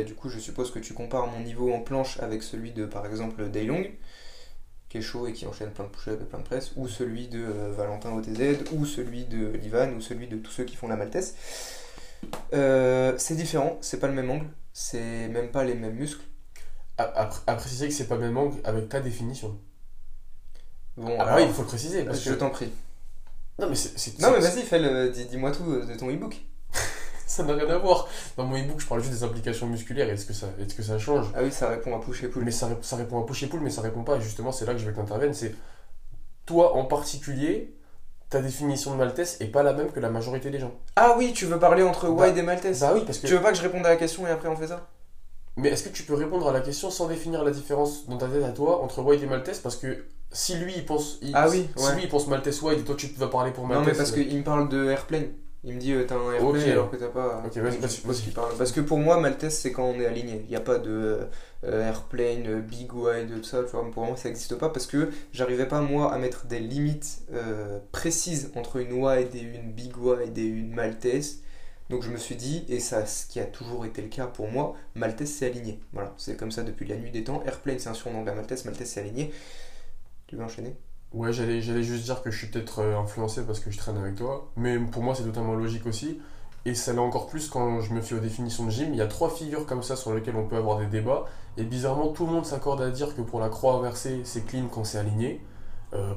du coup, je suppose que tu compares mon niveau en planche avec celui de par exemple Dailong, qui est chaud et qui enchaîne plein de push-ups et plein de press, ou celui de Valentin OTZ, ou celui de Lyvan, ou celui de tous ceux qui font la maltaise. C'est différent, c'est pas le même angle, c'est même pas les mêmes muscles. À préciser que c'est pas le même angle avec ta définition. Bon, alors, il faut le préciser. Parce que... Je t'en prie. Non, mais vas-y, dis-moi tout de ton e-book. Ça n'a rien à voir. Dans mon e-book, je parle juste des implications musculaires. Est-ce que ça change? Ah oui, ça répond à push et pull. Mais ça répond à push et pull, mais ça répond pas. Et justement, c'est là que je veux que t'interviennes. C'est toi en particulier. Ta définition de maltaise est pas la même que la majorité des gens. Ah oui, tu veux parler entre wide et maltaise? Bah oui, parce que... Tu veux pas que je réponde à la question et après on fait ça? Mais est-ce que tu peux répondre à la question sans définir la différence dans ta tête à toi entre wide et maltaise? Parce que si lui il pense... Lui il pense maltaise wide et toi tu vas parler pour maltaise... Non mais parce qu'il me parle de airplane. Il me dit t'as un airplane alors que t'as pas... Ok, vas-y. Parce que pour moi maltaise c'est quand on est aligné. Il n'y a pas de airplane, big wide, tout ça, tu vois, pour moi ça n'existe pas parce que j'arrivais pas moi à mettre des limites précises entre une wide et une big wide et une maltaise. Donc je me suis dit, et ça, ce qui a toujours été le cas pour moi, maltaise c'est aligné. Voilà, c'est comme ça depuis la nuit des temps. Airplane c'est un surnom de la maltaise, maltaise c'est aligné. Tu veux enchaîner ? Ouais, j'allais juste dire que je suis peut-être influencé parce que je traîne avec toi, mais pour moi c'est totalement logique aussi. Et ça l'est encore plus quand je me fie aux définitions de gym. Il y a trois figures comme ça sur lesquelles on peut avoir des débats. Et bizarrement, tout le monde s'accorde à dire que pour la croix inversée, c'est clean quand c'est aligné.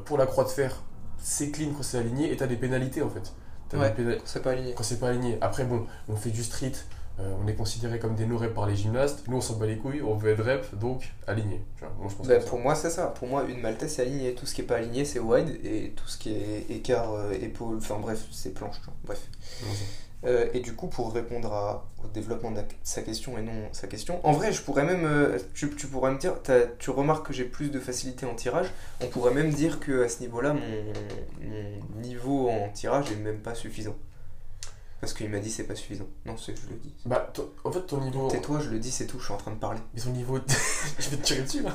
Pour la croix de fer, c'est clean quand c'est aligné. Et t'as des pénalités en fait. Ouais, quand c'est pas aligné. Quand c'est pas aligné. Après, bon, on fait du street. On est considéré comme des no-reps par les gymnastes. Nous, on s'en bat les couilles. On veut être rep, donc aligné. Genre, moi, je pense que pour moi, c'est ça. Pour moi, une maltaise, c'est aligné. Tout ce qui est pas aligné, c'est wide. Et tout ce qui est écart, épaule, enfin bref, c'est planche. Genre. Bref. Et du coup, pour répondre au développement de sa question et non sa question, en vrai, je pourrais même, tu pourrais me dire, tu remarques que j'ai plus de facilité en tirage. On pourrait même dire que à ce niveau-là, mon niveau en tirage est même pas suffisant. Parce qu'il m'a dit c'est pas suffisant. Non, c'est que je le dis. Bah, en fait, ton niveau. Tais-toi, je le dis, c'est tout. Je suis en train de parler. Mais ton niveau, je vais te tirer dessus là.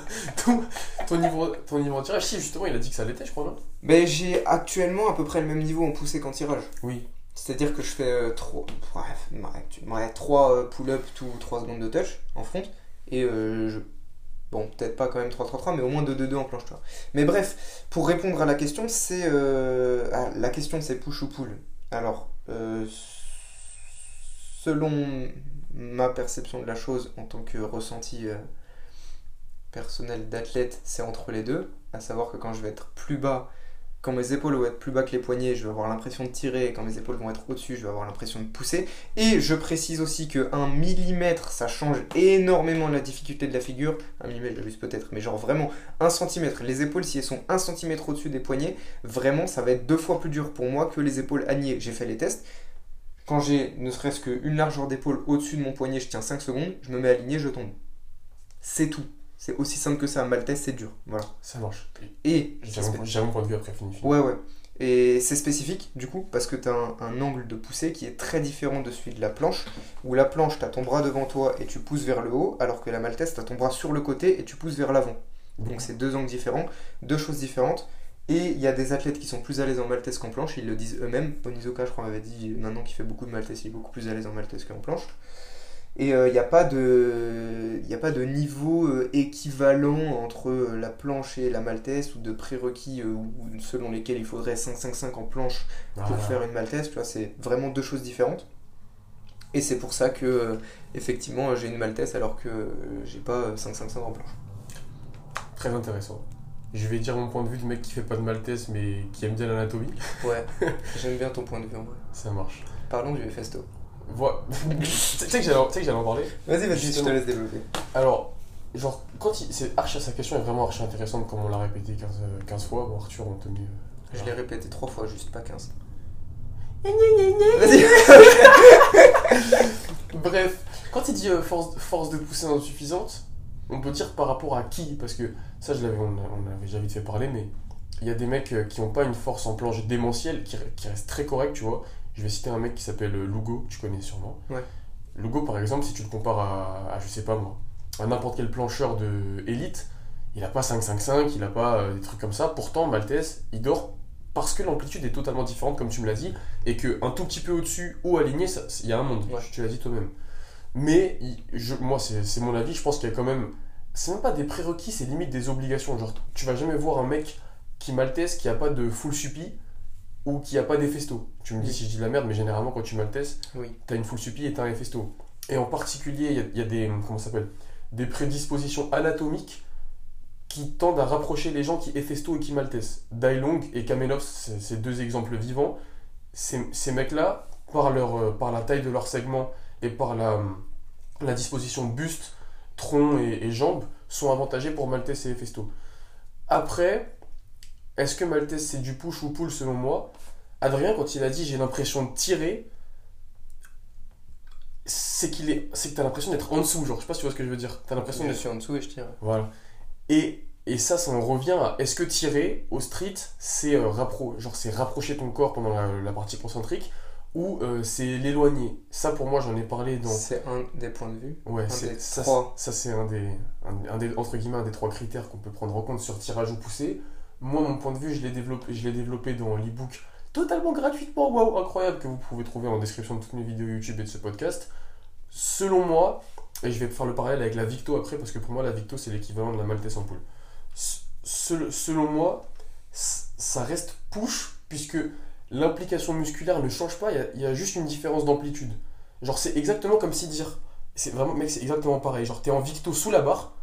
Ton niveau en tirage, si justement, il a dit que ça l'était, je crois, non ? Ben, j'ai actuellement à peu près le même niveau en poussée qu'en tirage. Oui. C'est-à-dire que je fais 3 pull-ups tous 3 secondes de touch en front. Et bon, peut-être pas quand même 3-3-3, mais au moins 2-2-2 en planche. Toi. Mais bref, pour répondre à la question, c'est... la question, c'est push ou pull. Alors, selon ma perception de la chose en tant que ressenti personnel d'athlète, c'est entre les deux. À savoir que quand je vais être plus bas... Quand mes épaules vont être plus bas que les poignets, je vais avoir l'impression de tirer. Et quand mes épaules vont être au-dessus, je vais avoir l'impression de pousser. Et je précise aussi que 1 mm, ça change énormément la difficulté de la figure. 1 mm, j'abuse peut-être, mais genre vraiment 1 cm. Les épaules, si elles sont 1 cm au-dessus des poignets, vraiment, ça va être 2 fois plus dur pour moi que les épaules alignées. J'ai fait les tests. Quand j'ai ne serait-ce qu'une largeur d'épaule au-dessus de mon poignet, je tiens 5 secondes, je me mets aligné, je tombe. C'est tout. C'est aussi simple que ça, maltaise c'est dur, voilà. Ça marche. Et j'ai un point de vue après, fini. Ouais. Et c'est spécifique, du coup, parce que t'as un angle de poussée qui est très différent de celui de la planche, où la planche, t'as ton bras devant toi et tu pousses vers le haut, alors que la maltaise, t'as ton bras sur le côté et tu pousses vers l'avant. Donc c'est 2 angles différents, 2 choses différentes. Et il y a des athlètes qui sont plus à l'aise en maltaise qu'en planche, ils le disent eux-mêmes. Onizuka, je crois, m'avait dit, maintenant qu'il fait beaucoup de maltaise, il est beaucoup plus à l'aise en maltaise qu'en planche. Et il n'y a pas de niveau équivalent entre la planche et la maltaise ou de prérequis selon lesquels il faudrait 5-5-5 en planche pour faire une maltaise. Tu vois, c'est vraiment 2 choses différentes. Et c'est pour ça que, effectivement, j'ai une maltaise alors que j'ai pas 5-5-5 en planche. Très intéressant. Je vais dire mon point de vue de mec qui fait pas de maltaise mais qui aime bien l'anatomie. Ouais, j'aime bien ton point de vue en vrai. Ça marche. Parlons du Festo. Voilà. Tu sais que j'allais en parler. Vas-y, justement. Je te laisse développer. Alors, genre, sa question est vraiment archi intéressante, comme on l'a répété 15 fois. Bon, Arthur, on te met. Je l'ai répété 3 fois, juste pas 15. Vas-y. Bref, quand il dit force de poussée insuffisante, on peut dire par rapport à qui ? Parce que ça, on avait déjà vite fait parler, mais il y a des mecs qui n'ont pas une force en planche démentielle, qui restent très corrects, tu vois. Je vais citer un mec qui s'appelle Lugo, tu connais sûrement. Ouais. Lugo, par exemple, si tu le compares à je sais pas moi, à n'importe quel plancheur de élite, il a pas 5-5-5, il a pas des trucs comme ça. Pourtant, maltaise, il dort parce que l'amplitude est totalement différente, comme tu me l'as dit, et qu'un tout petit peu au-dessus ou aligné, il y a un monde. Ouais. Tu l'as dit toi-même. Mais moi, c'est mon avis, je pense qu'il y a quand même. C'est même pas des prérequis, c'est limite des obligations. Genre, tu vas jamais voir un mec qui maltaise, qui a pas de full suppi. Ou qui a pas d'effesto. Tu me dis si je dis de la merde, mais généralement quand tu maltaises, t'as une full suppi et t'as un effesto. Et en particulier, il y a des des prédispositions anatomiques qui tendent à rapprocher les gens qui effesto et qui maltaisent. Dailong et Kamelov, c'est 2 exemples vivants. Ces mecs-là, par la taille de leur segment et par la disposition buste, tronc et jambes, sont avantagés pour maltaise et effesto. Après. Est-ce que maltaise c'est du push ou pull selon moi ? Adrien, quand il a dit j'ai l'impression de tirer, c'est que t'as l'impression d'être en dessous, genre je sais pas si tu vois ce que je veux dire. T'as l'impression je suis en dessous et je tire. Voilà. Et ça en revient à est-ce que tirer au street c'est rapprocher ton corps pendant la partie concentrique ou c'est l'éloigner. Ça, pour moi, j'en ai parlé dans... C'est un des points de vue. Ouais, ça c'est un des trois critères qu'on peut prendre en compte sur tirage ou poussée. Moi, mon point de vue, je l'ai développé dans l'e-book totalement gratuitement, waouh, incroyable, que vous pouvez trouver en description de toutes mes vidéos YouTube et de ce podcast. Selon moi, et je vais faire le parallèle avec la Victo après, parce que pour moi, la Victo, c'est l'équivalent de la Maltese en poule. Selon moi, ça reste push, puisque l'implication musculaire ne change pas, il y a juste une différence d'amplitude. Genre, c'est exactement comme si dire... C'est vraiment, mec, c'est exactement pareil. Genre, t'es en Victo sous la barre,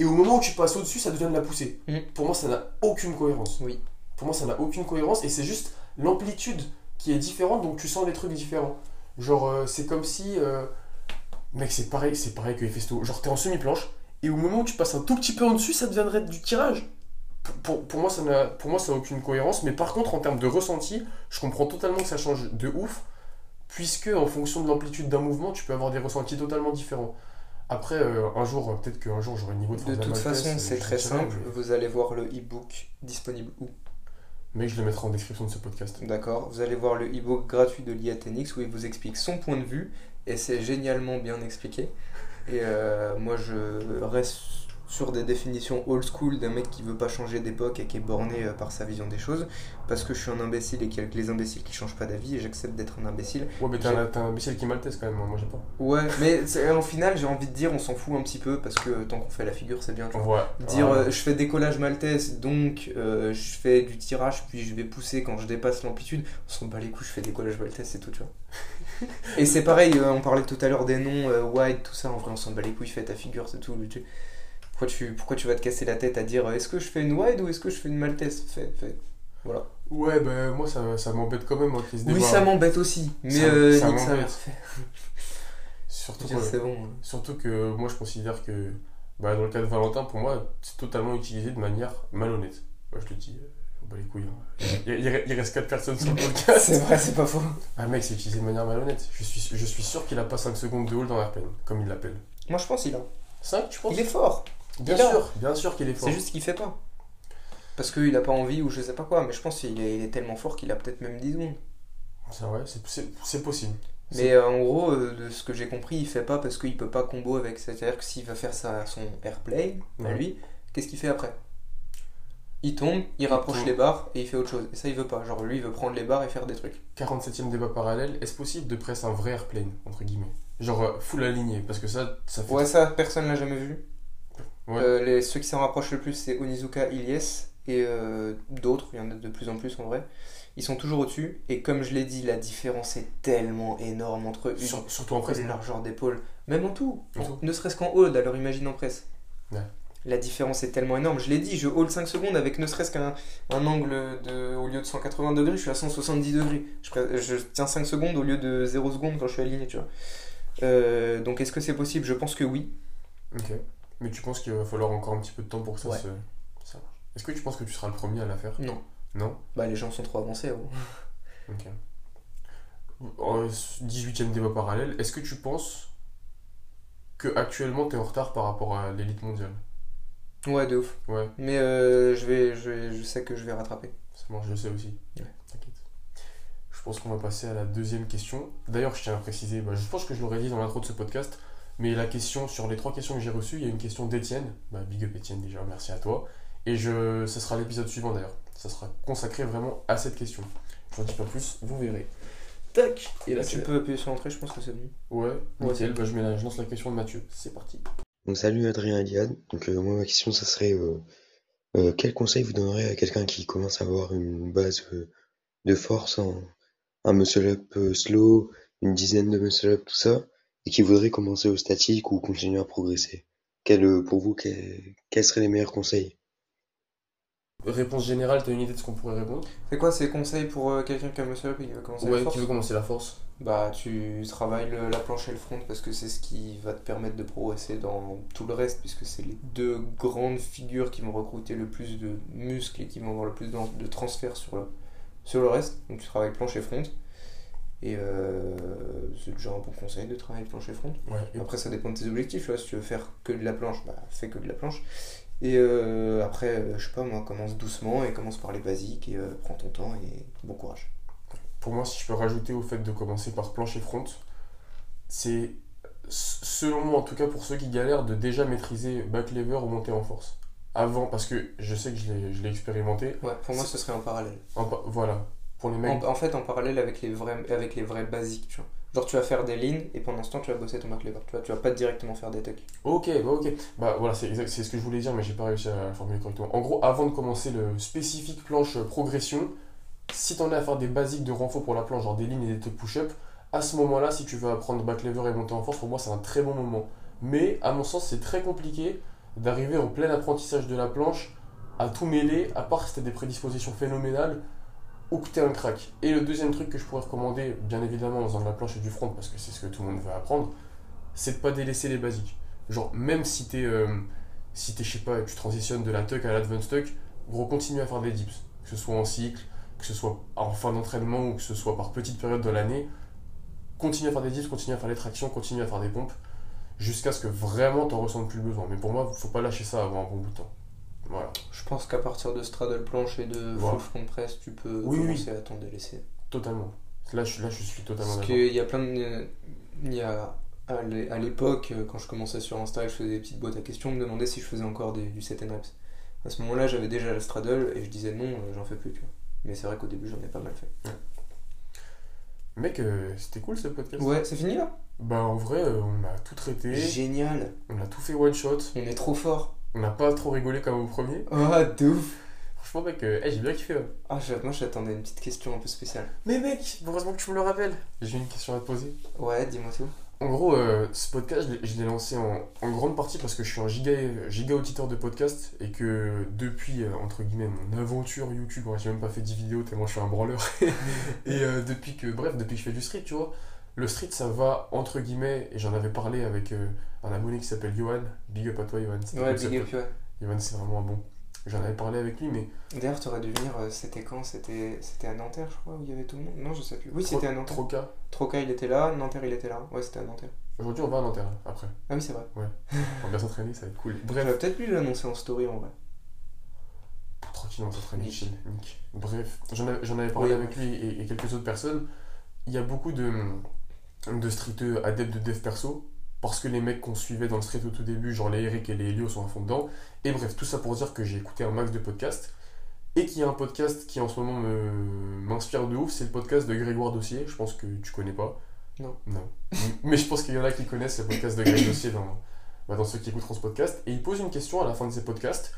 et au moment où tu passes au-dessus, ça devient de la poussée. Mmh. Pour moi, ça n'a aucune cohérence. Oui. Pour moi, ça n'a aucune cohérence, et c'est juste l'amplitude qui est différente, donc tu sens des trucs différents. Genre, c'est comme si... Mec, c'est pareil que les festos. Genre, t'es en semi-planche, et au moment où tu passes un tout petit peu en dessus, ça deviendrait du tirage. Pour moi, ça n'a aucune cohérence, mais par contre, en termes de ressenti, je comprends totalement que ça change de ouf, puisque en fonction de l'amplitude d'un mouvement, tu peux avoir des ressentis totalement différents. Après, peut-être qu'un jour, j'aurai le niveau de... De toute façon, c'est très simple, vous allez voir le e-book disponible où ? Mais je le mettrai en description de ce podcast. D'accord, vous allez voir le e-book gratuit de Lyad Thenics, où il vous explique son point de vue, et c'est génialement bien expliqué. Et moi, je reste sur des définitions old school d'un mec qui veut pas changer d'époque et qui est borné par sa vision des choses, parce que je suis un imbécile et qu'il y a que les imbéciles qui changent pas d'avis, et j'accepte d'être un imbécile. Ouais, mais t'es un imbécile qui maltaise quand même, moi j'ai pas. Ouais, mais en final, j'ai envie de dire on s'en fout un petit peu, parce que tant qu'on fait la figure, c'est bien, tu vois. Ouais. Dire je fais des collages maltaise, donc je fais du tirage, puis je vais pousser quand je dépasse l'amplitude, on s'en bat les couilles, je fais des collages maltaise, c'est tout, tu vois. Et c'est pareil, on parlait tout à l'heure des noms, wide, tout ça, en vrai on s'en bat les couilles, fais ta figure, c'est tout. Pourquoi tu vas te casser la tête à dire est-ce que je fais une wide ou est-ce que je fais une maltaise ? Voilà. Ouais, ben moi ça m'embête quand même. Hein, oui, débat. Ça m'embête aussi, mais nique sa mère. Surtout que moi je considère que dans le cas de Valentin, pour moi, c'est totalement utilisé de manière malhonnête. Moi, je te dis, on bat les couilles. Hein. Il reste 4 personnes sur le podcast. C'est vrai, c'est pas faux. Ah, mec, c'est utilisé de manière malhonnête. Je suis sûr qu'il a pas 5 secondes de haul dans l'AirPen, comme il l'appelle. Moi je pense qu'il a. 5, tu penses ? Il est fort. Bien sûr qu'il est fort. C'est juste qu'il fait pas. Parce qu'il a pas envie ou je sais pas quoi, mais je pense qu'il est tellement fort qu'il a peut-être même 10 secondes. C'est vrai, c'est possible. Mais en gros, de ce que j'ai compris, il fait pas parce qu'il peut pas combo avec. C'est-à-dire que s'il va faire son airplay, ouais. À lui, qu'est-ce qu'il fait après ? Il tombe, il rapproche les barres et il fait autre chose. Et ça, il veut pas. Genre lui, il veut prendre les barres et faire des trucs. 47ème débat parallèle, est-ce possible de presser un vrai airplane, entre guillemets ? Genre full aligné, parce que ça fait. Ouais, ça, personne l'a jamais vu. Ouais. Ceux qui s'en rapprochent le plus, c'est Onizuka, Iliès et d'autres, il y en a de plus en plus en vrai. Ils sont toujours au-dessus, et comme je l'ai dit, la différence est tellement énorme entre eux. Surtout en presse. Largeur d'épaule, même en tout, ne serait-ce qu'en hold, alors imagine en presse. Ouais. La différence est tellement énorme, je l'ai dit, je hold 5 secondes avec ne serait-ce qu'un angle au lieu de 180 degrés, je suis à 170 degrés. Je tiens 5 secondes au lieu de 0 secondes quand je suis aligné, tu vois. Donc est-ce que c'est possible ? Je pense que oui. Ok. Mais tu penses qu'il va falloir encore un petit peu de temps pour que ça ouais. Ça marche. Est-ce que tu penses que tu seras le premier à la faire ? Non. Non ? Bah les gens sont trop avancés. Ouais. Ok. 18ème débat parallèle. Est-ce que tu penses que actuellement t'es en retard par rapport à l'élite mondiale ? Ouais, de ouf. Ouais. Mais je sais que je vais rattraper. Ça marche, je le sais aussi. Ouais. T'inquiète. Je pense qu'on va passer à la deuxième question. D'ailleurs, je tiens à préciser, je pense que je l'aurais dit dans l'intro de ce podcast. Mais la question, sur les 3 questions que j'ai reçues, il y a une question d'Étienne. Big up Étienne déjà, merci à toi. Et ça sera l'épisode suivant d'ailleurs. Ça sera consacré vraiment à cette question. Je n'en dis pas plus, vous verrez. Tac. Et là, tu peux appuyer sur l'entrée, je pense que c'est bon. Ouais, nickel, je lance la question de Mathieu. C'est parti. Donc salut Adrien et Lyad. Donc moi, ma question, ça serait quel conseil vous donnerez à quelqu'un qui commence à avoir une base de force, un muscle-up slow, une dizaine de muscle-up, tout ça, et qui voudrait commencer au statique ou continuer à progresser. Pour vous, quels seraient les meilleurs conseils ? Réponse générale, t'as une idée de ce qu'on pourrait répondre ? C'est quoi ces conseils pour quelqu'un qui a muscle-up et qui veut commencer la force ? Qui veut commencer la force ? Tu travailles la planche et le front parce que c'est ce qui va te permettre de progresser dans tout le reste, puisque c'est les deux grandes figures qui vont recruter le plus de muscles et qui vont avoir le plus de transfert sur le reste. Donc tu travailles planche et front. Et c'est déjà un bon conseil de travailler planche et front. Ouais. Après, ça dépend de tes objectifs. Si tu veux faire que de la planche, fais que de la planche. Et après, commence doucement et commence par les basiques et prends ton temps et bon courage. pour moi, si je peux rajouter au fait de commencer par plancher front, c'est, selon moi en tout cas, pour ceux qui galèrent, de déjà maîtriser back lever ou monter en force. Avant, parce que je sais que je l'ai expérimenté. Ouais, pour moi, ce serait en parallèle. Voilà, pour les mecs. En fait, en parallèle avec les vrais basiques, tu vois. Genre, tu vas faire des lignes et pendant ce temps, tu vas bosser ton back lever. Tu vas pas directement faire des tucks. Ok. Bah voilà, c'est ce que je voulais dire, mais j'ai pas réussi à le formuler correctement. En gros, avant de commencer le spécifique planche progression, si t'en es à faire des basiques de renfort pour la planche, genre des lignes et des tuck push-up, à ce moment-là, si tu veux apprendre back lever et monter en force, pour moi, c'est un très bon moment. Mais à mon sens, c'est très compliqué d'arriver en plein apprentissage de la planche à tout mêler, à part si tu as des prédispositions phénoménales ou que tu es un crack. Et le deuxième truc que je pourrais recommander, bien évidemment, en faisant de la planche et du front, parce que c'est ce que tout le monde veut apprendre, c'est de ne pas délaisser les basiques. Genre, même si tu es, tu transitionnes de la tuck à l'advanced tuck, gros, continue à faire des dips, que ce soit en cycle, que ce soit en fin d'entraînement ou que ce soit par petite période de l'année, continue à faire des dips, continue à faire des tractions, continue à faire des pompes, jusqu'à ce que vraiment t'en ressentes plus le besoin. Mais pour moi, faut pas lâcher ça avant un bon bout de temps. Voilà. Je pense qu'à partir de straddle planche et de full front press, tu peux commencer à t'en délaisser. Totalement. Là, je suis totalement d'accord. Parce qu'il y a plein de... à l'époque, quand je commençais sur Insta et je faisais des petites boîtes à questions, on me demandait si je faisais encore du set and reps. À ce moment-là, j'avais déjà la straddle et je disais non, j'en fais plus. Tu vois. Mais c'est vrai qu'au début, j'en ai pas mal fait. Ouais. Mec, c'était cool ce podcast. Ouais, c'est fini là ? Bah en vrai, on a tout traité. Génial. On a tout fait one shot. On est trop fort. On n'a pas trop rigolé comme au premier. Ah, oh, de ouf. Franchement mec, j'ai bien kiffé là. Ah, moi j'attendais une petite question un peu spéciale. Mais mec, heureusement que tu me le rappelles. J'ai une question à te poser. Ouais, dis-moi tout. En gros, ce podcast, je l'ai lancé en grande partie parce que je suis un giga auditeur de podcast et que depuis, entre guillemets, mon aventure YouTube, j'ai même pas fait 10 vidéos tellement je suis un branleur. et depuis que je fais du street, tu vois, le street, ça va, entre guillemets, et j'en avais parlé avec un abonné qui s'appelle Johan. Big up à toi, Johan. Ouais, big up, ouais. Johan, c'est vraiment un bon. J'en avais parlé avec lui, mais... D'ailleurs, t'aurais dû venir, c'était quand ? C'était à Nanterre, je crois, où il y avait tout le monde ? Non, je sais plus. Oui, c'était à Nanterre. Troca, il était là. Nanterre, il était là. Ouais, c'était à Nanterre. Aujourd'hui, on va à Nanterre, après. Ah oui, c'est vrai. Ouais. On va bien s'entraîner, ça va être cool. Bref. J'aurais peut-être pu l'annoncer en story, en vrai. Tranquille, on s'entraîne, chill. Nick. Bref, j'en avais parlé avec lui et quelques autres personnes. Il y a beaucoup de streeteux adeptes de dev perso. Parce que les mecs qu'on suivait dans le street au tout début, genre les Eric et les Elio sont à fond dedans. Et bref, tout ça pour dire que j'ai écouté un max de podcasts. Et qu'il y a un podcast qui en ce moment m'inspire de ouf, c'est le podcast de Grégoire Dossier. Je pense que tu connais pas. Non. Mais je pense qu'il y en a qui connaissent le podcast de Grégoire Dossier dans ceux qui écouteront ce podcast. Et il pose une question à la fin de ses podcasts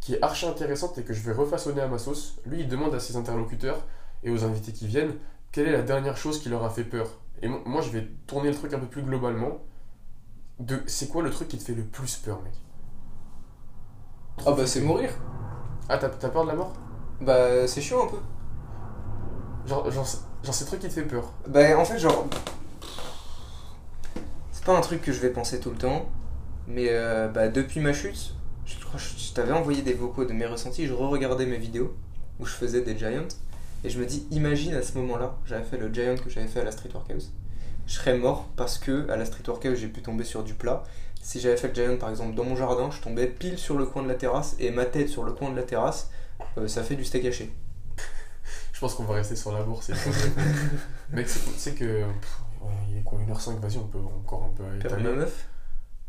qui est archi intéressante et que je vais refaçonner à ma sauce. Lui, il demande à ses interlocuteurs et aux invités qui viennent quelle est la dernière chose qui leur a fait peur. Et moi, je vais tourner le truc un peu plus globalement. C'est quoi le truc qui te fait le plus peur, mec ? Ah bah c'est mourir. Ah t'as peur de la mort ? Bah c'est chiant un peu. Genre c'est le truc qui te fait peur. Bah en fait genre... C'est pas un truc que je vais penser tout le temps. Mais bah depuis ma chute, je crois que je t'avais envoyé des vocaux de mes ressentis. Je re-regardais mes vidéos où je faisais des giants. Et je me dis, imagine à ce moment-là, j'avais fait le giant que j'avais fait à la Street Workhouse. Je serais mort parce que à la Street Workout j'ai pu tomber sur du plat. Si j'avais fait le giant par exemple dans mon jardin, je tombais pile sur le coin de la terrasse et ma tête sur le coin de la terrasse, ça fait du steak haché. Je pense qu'on va rester sur la bourse. Mec, c'est que. Il est quoi, 1h05, vas-y, on peut encore un peu. Perdre ma meuf ?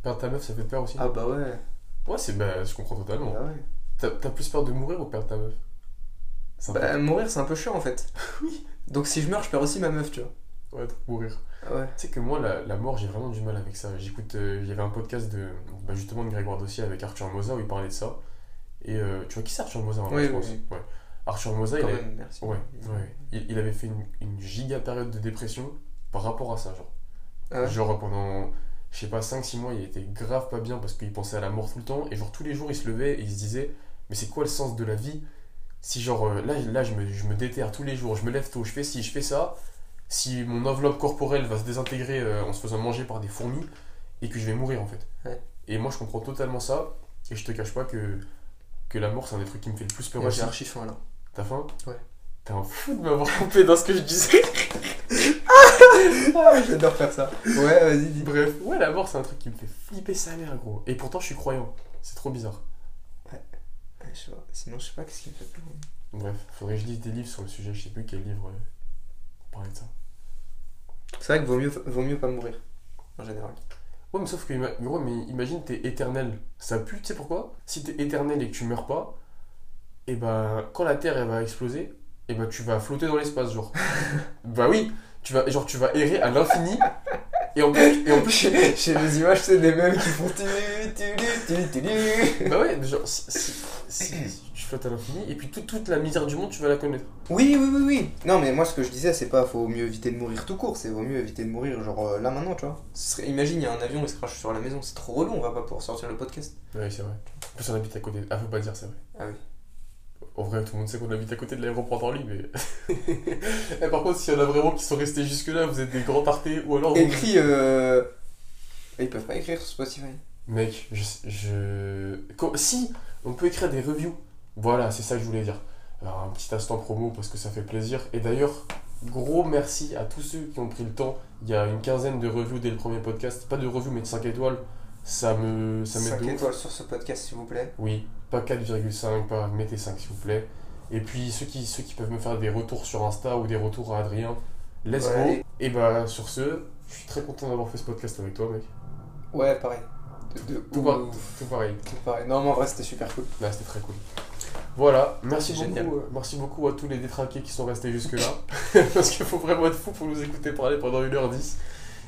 Perdre ta meuf, ça fait peur aussi ? Ah bah ouais. Ouais, je comprends totalement. Ah ouais. T'as plus peur de mourir ou perdre ta meuf ? Mourir, c'est un peu chiant en fait. Oui. Donc si je meurs, je perds aussi ma meuf, tu vois. Ouais, mourir. Ouais. Tu sais que moi, la mort, j'ai vraiment du mal avec ça. J'écoute, il y avait un podcast justement de Grégoire Dossier avec Arthur Mosa où il parlait de ça. Et tu vois qui c'est Arthur Mosa en vrai, je pense. Ouais. Arthur Mosa, il avait fait une giga période de dépression par rapport à ça. Genre, genre pendant, je sais pas, 5-6 mois, il était grave pas bien parce qu'il pensait à la mort tout le temps. Et genre tous les jours, il se levait et il se disait, mais c'est quoi le sens de la vie ? Si genre, là je me déterre tous les jours, je me lève tôt, je fais ça... Si mon enveloppe corporelle va se désintégrer en se faisant manger par des fourmis et que je vais mourir en fait. Ouais. Et moi je comprends totalement ça et je te cache pas que la mort c'est un des trucs qui me fait le plus peur. Moi j'ai archi faim là. T'as faim ? Ouais. T'es un fou de m'avoir coupé dans ce que je disais. Ah, j'adore faire ça. Ouais, vas-y, dis. Bref, ouais, la mort c'est un truc qui me fait flipper sa mère gros. Et pourtant je suis croyant, c'est trop bizarre. Ouais, je vois. Sinon je sais pas qu'est-ce qui me fait peur. Bref, faudrait que je lise des livres sur le sujet, je sais plus quel livre. parler de ça. C'est vrai que vaut mieux pas mourir, en général. Ouais, mais sauf que, gros, mais imagine, t'es éternel. Ça pue, tu sais pourquoi? Si t'es éternel et que tu meurs pas, et bah, quand la Terre, elle va exploser, et bah, tu vas flotter dans l'espace, genre. Bah oui, tu vas errer à l'infini. Et en plus, chez les images, c'est des mêmes qui font tu. Bah ouais, genre, si tu flottes à l'infini, et puis toute la misère du monde, tu vas la connaître. Oui. Non, mais moi, ce que je disais, c'est pas faut mieux éviter de mourir tout court, c'est vaut mieux éviter de mourir, genre là maintenant, tu vois. Imagine, il y a un avion, il se crache sur la maison, c'est trop relou, on va pas pouvoir sortir le podcast. Ouais, c'est vrai. En plus, on habite à côté. Ah, faut pas le dire, c'est vrai. Ah oui. En vrai, tout le monde sait qu'on habite à côté de l'aéroport en ligne, mais. Et par contre, s'il y en a vraiment qui sont restés jusque-là, vous êtes des grands tartés, ou alors. Ils peuvent pas écrire sur Spotify. Mec, Si, on peut écrire des reviews. Voilà, c'est ça que je voulais dire. Alors, un petit instant promo parce que ça fait plaisir. Et d'ailleurs, gros merci à tous ceux qui ont pris le temps. Il y a une quinzaine de reviews dès le premier podcast. Pas de reviews, mais de 5 étoiles. Ça me 5 étoiles sur ce podcast, s'il vous plaît. Oui. Pas 4,5, pas mettez 5 s'il vous plaît. Et puis ceux qui peuvent me faire des retours sur Insta ou des retours à Adrien, let's go. Ouais. Et bah sur ce, je suis très content d'avoir fait ce podcast avec toi, mec. Ouais, pareil. Tout pareil. Non, mais en vrai, c'était super cool. Ouais, c'était très cool. Voilà, merci beaucoup à tous les détraqués qui sont restés jusque-là. Parce qu'il faut vraiment être fou pour nous écouter parler pendant 1h10.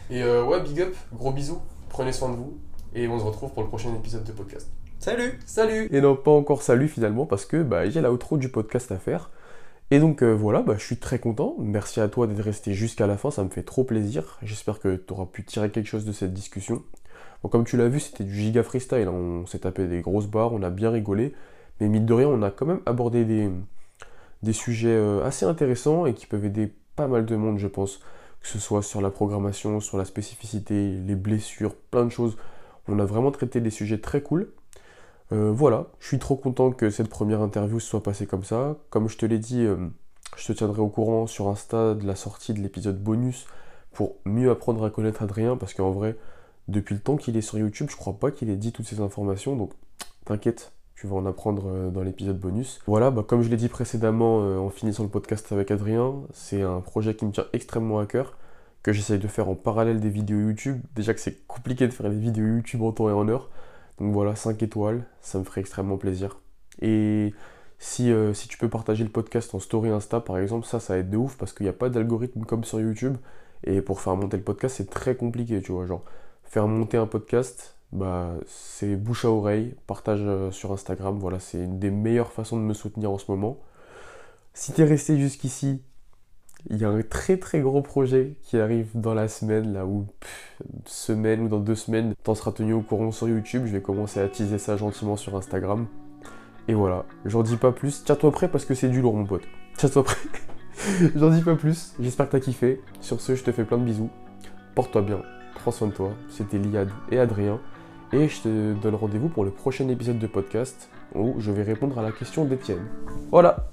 Et ouais, big up, gros bisous, prenez soin de vous. Et on se retrouve pour le prochain épisode de podcast. Salut. Et non, pas encore salut finalement, parce que bah, j'ai la outro du podcast à faire. Et donc voilà, bah, je suis très content. Merci à toi d'être resté jusqu'à la fin, ça me fait trop plaisir. J'espère que tu auras pu tirer quelque chose de cette discussion. Bon, comme tu l'as vu, c'était du giga freestyle. On s'est tapé des grosses barres, on a bien rigolé. Mais mine de rien, on a quand même abordé des sujets assez intéressants et qui peuvent aider pas mal de monde, je pense. Que ce soit sur la programmation, sur la spécificité, les blessures, plein de choses. On a vraiment traité des sujets très cool. Voilà, je suis trop content que cette première interview se soit passée comme ça. Comme je te l'ai dit, je te tiendrai au courant sur Insta de la sortie de l'épisode bonus pour mieux apprendre à connaître Adrien, parce qu'en vrai, depuis le temps qu'il est sur YouTube, je crois pas qu'il ait dit toutes ces informations, donc t'inquiète, tu vas en apprendre dans l'épisode bonus. Voilà, bah, comme je l'ai dit précédemment en finissant le podcast avec Adrien, c'est un projet qui me tient extrêmement à cœur, que j'essaye de faire en parallèle des vidéos YouTube. Déjà que c'est compliqué de faire des vidéos YouTube en temps et en heure. Donc voilà, 5 étoiles, ça me ferait extrêmement plaisir. Et si tu peux partager le podcast en story Insta par exemple, ça aide de ouf parce qu'il n'y a pas d'algorithme comme sur YouTube. Et pour faire monter le podcast, c'est très compliqué, tu vois. Genre, faire monter un podcast, bah, c'est bouche à oreille, partage sur Instagram. Voilà, c'est une des meilleures façons de me soutenir en ce moment. Si t'es resté jusqu'ici, il y a un très très gros projet qui arrive dans la semaine, là où semaine ou dans 2 semaines, t'en seras tenu au courant sur YouTube. Je vais commencer à teaser ça gentiment sur Instagram. Et voilà, j'en dis pas plus. Tiens-toi prêt parce que c'est du lourd, mon pote. Tiens-toi prêt. J'en dis pas plus. J'espère que t'as kiffé. Sur ce, je te fais plein de bisous. Porte-toi bien. Prends soin de toi. C'était Lyad et Adrien. Et je te donne rendez-vous pour le prochain épisode de podcast où je vais répondre à la question d'Étienne. Voilà.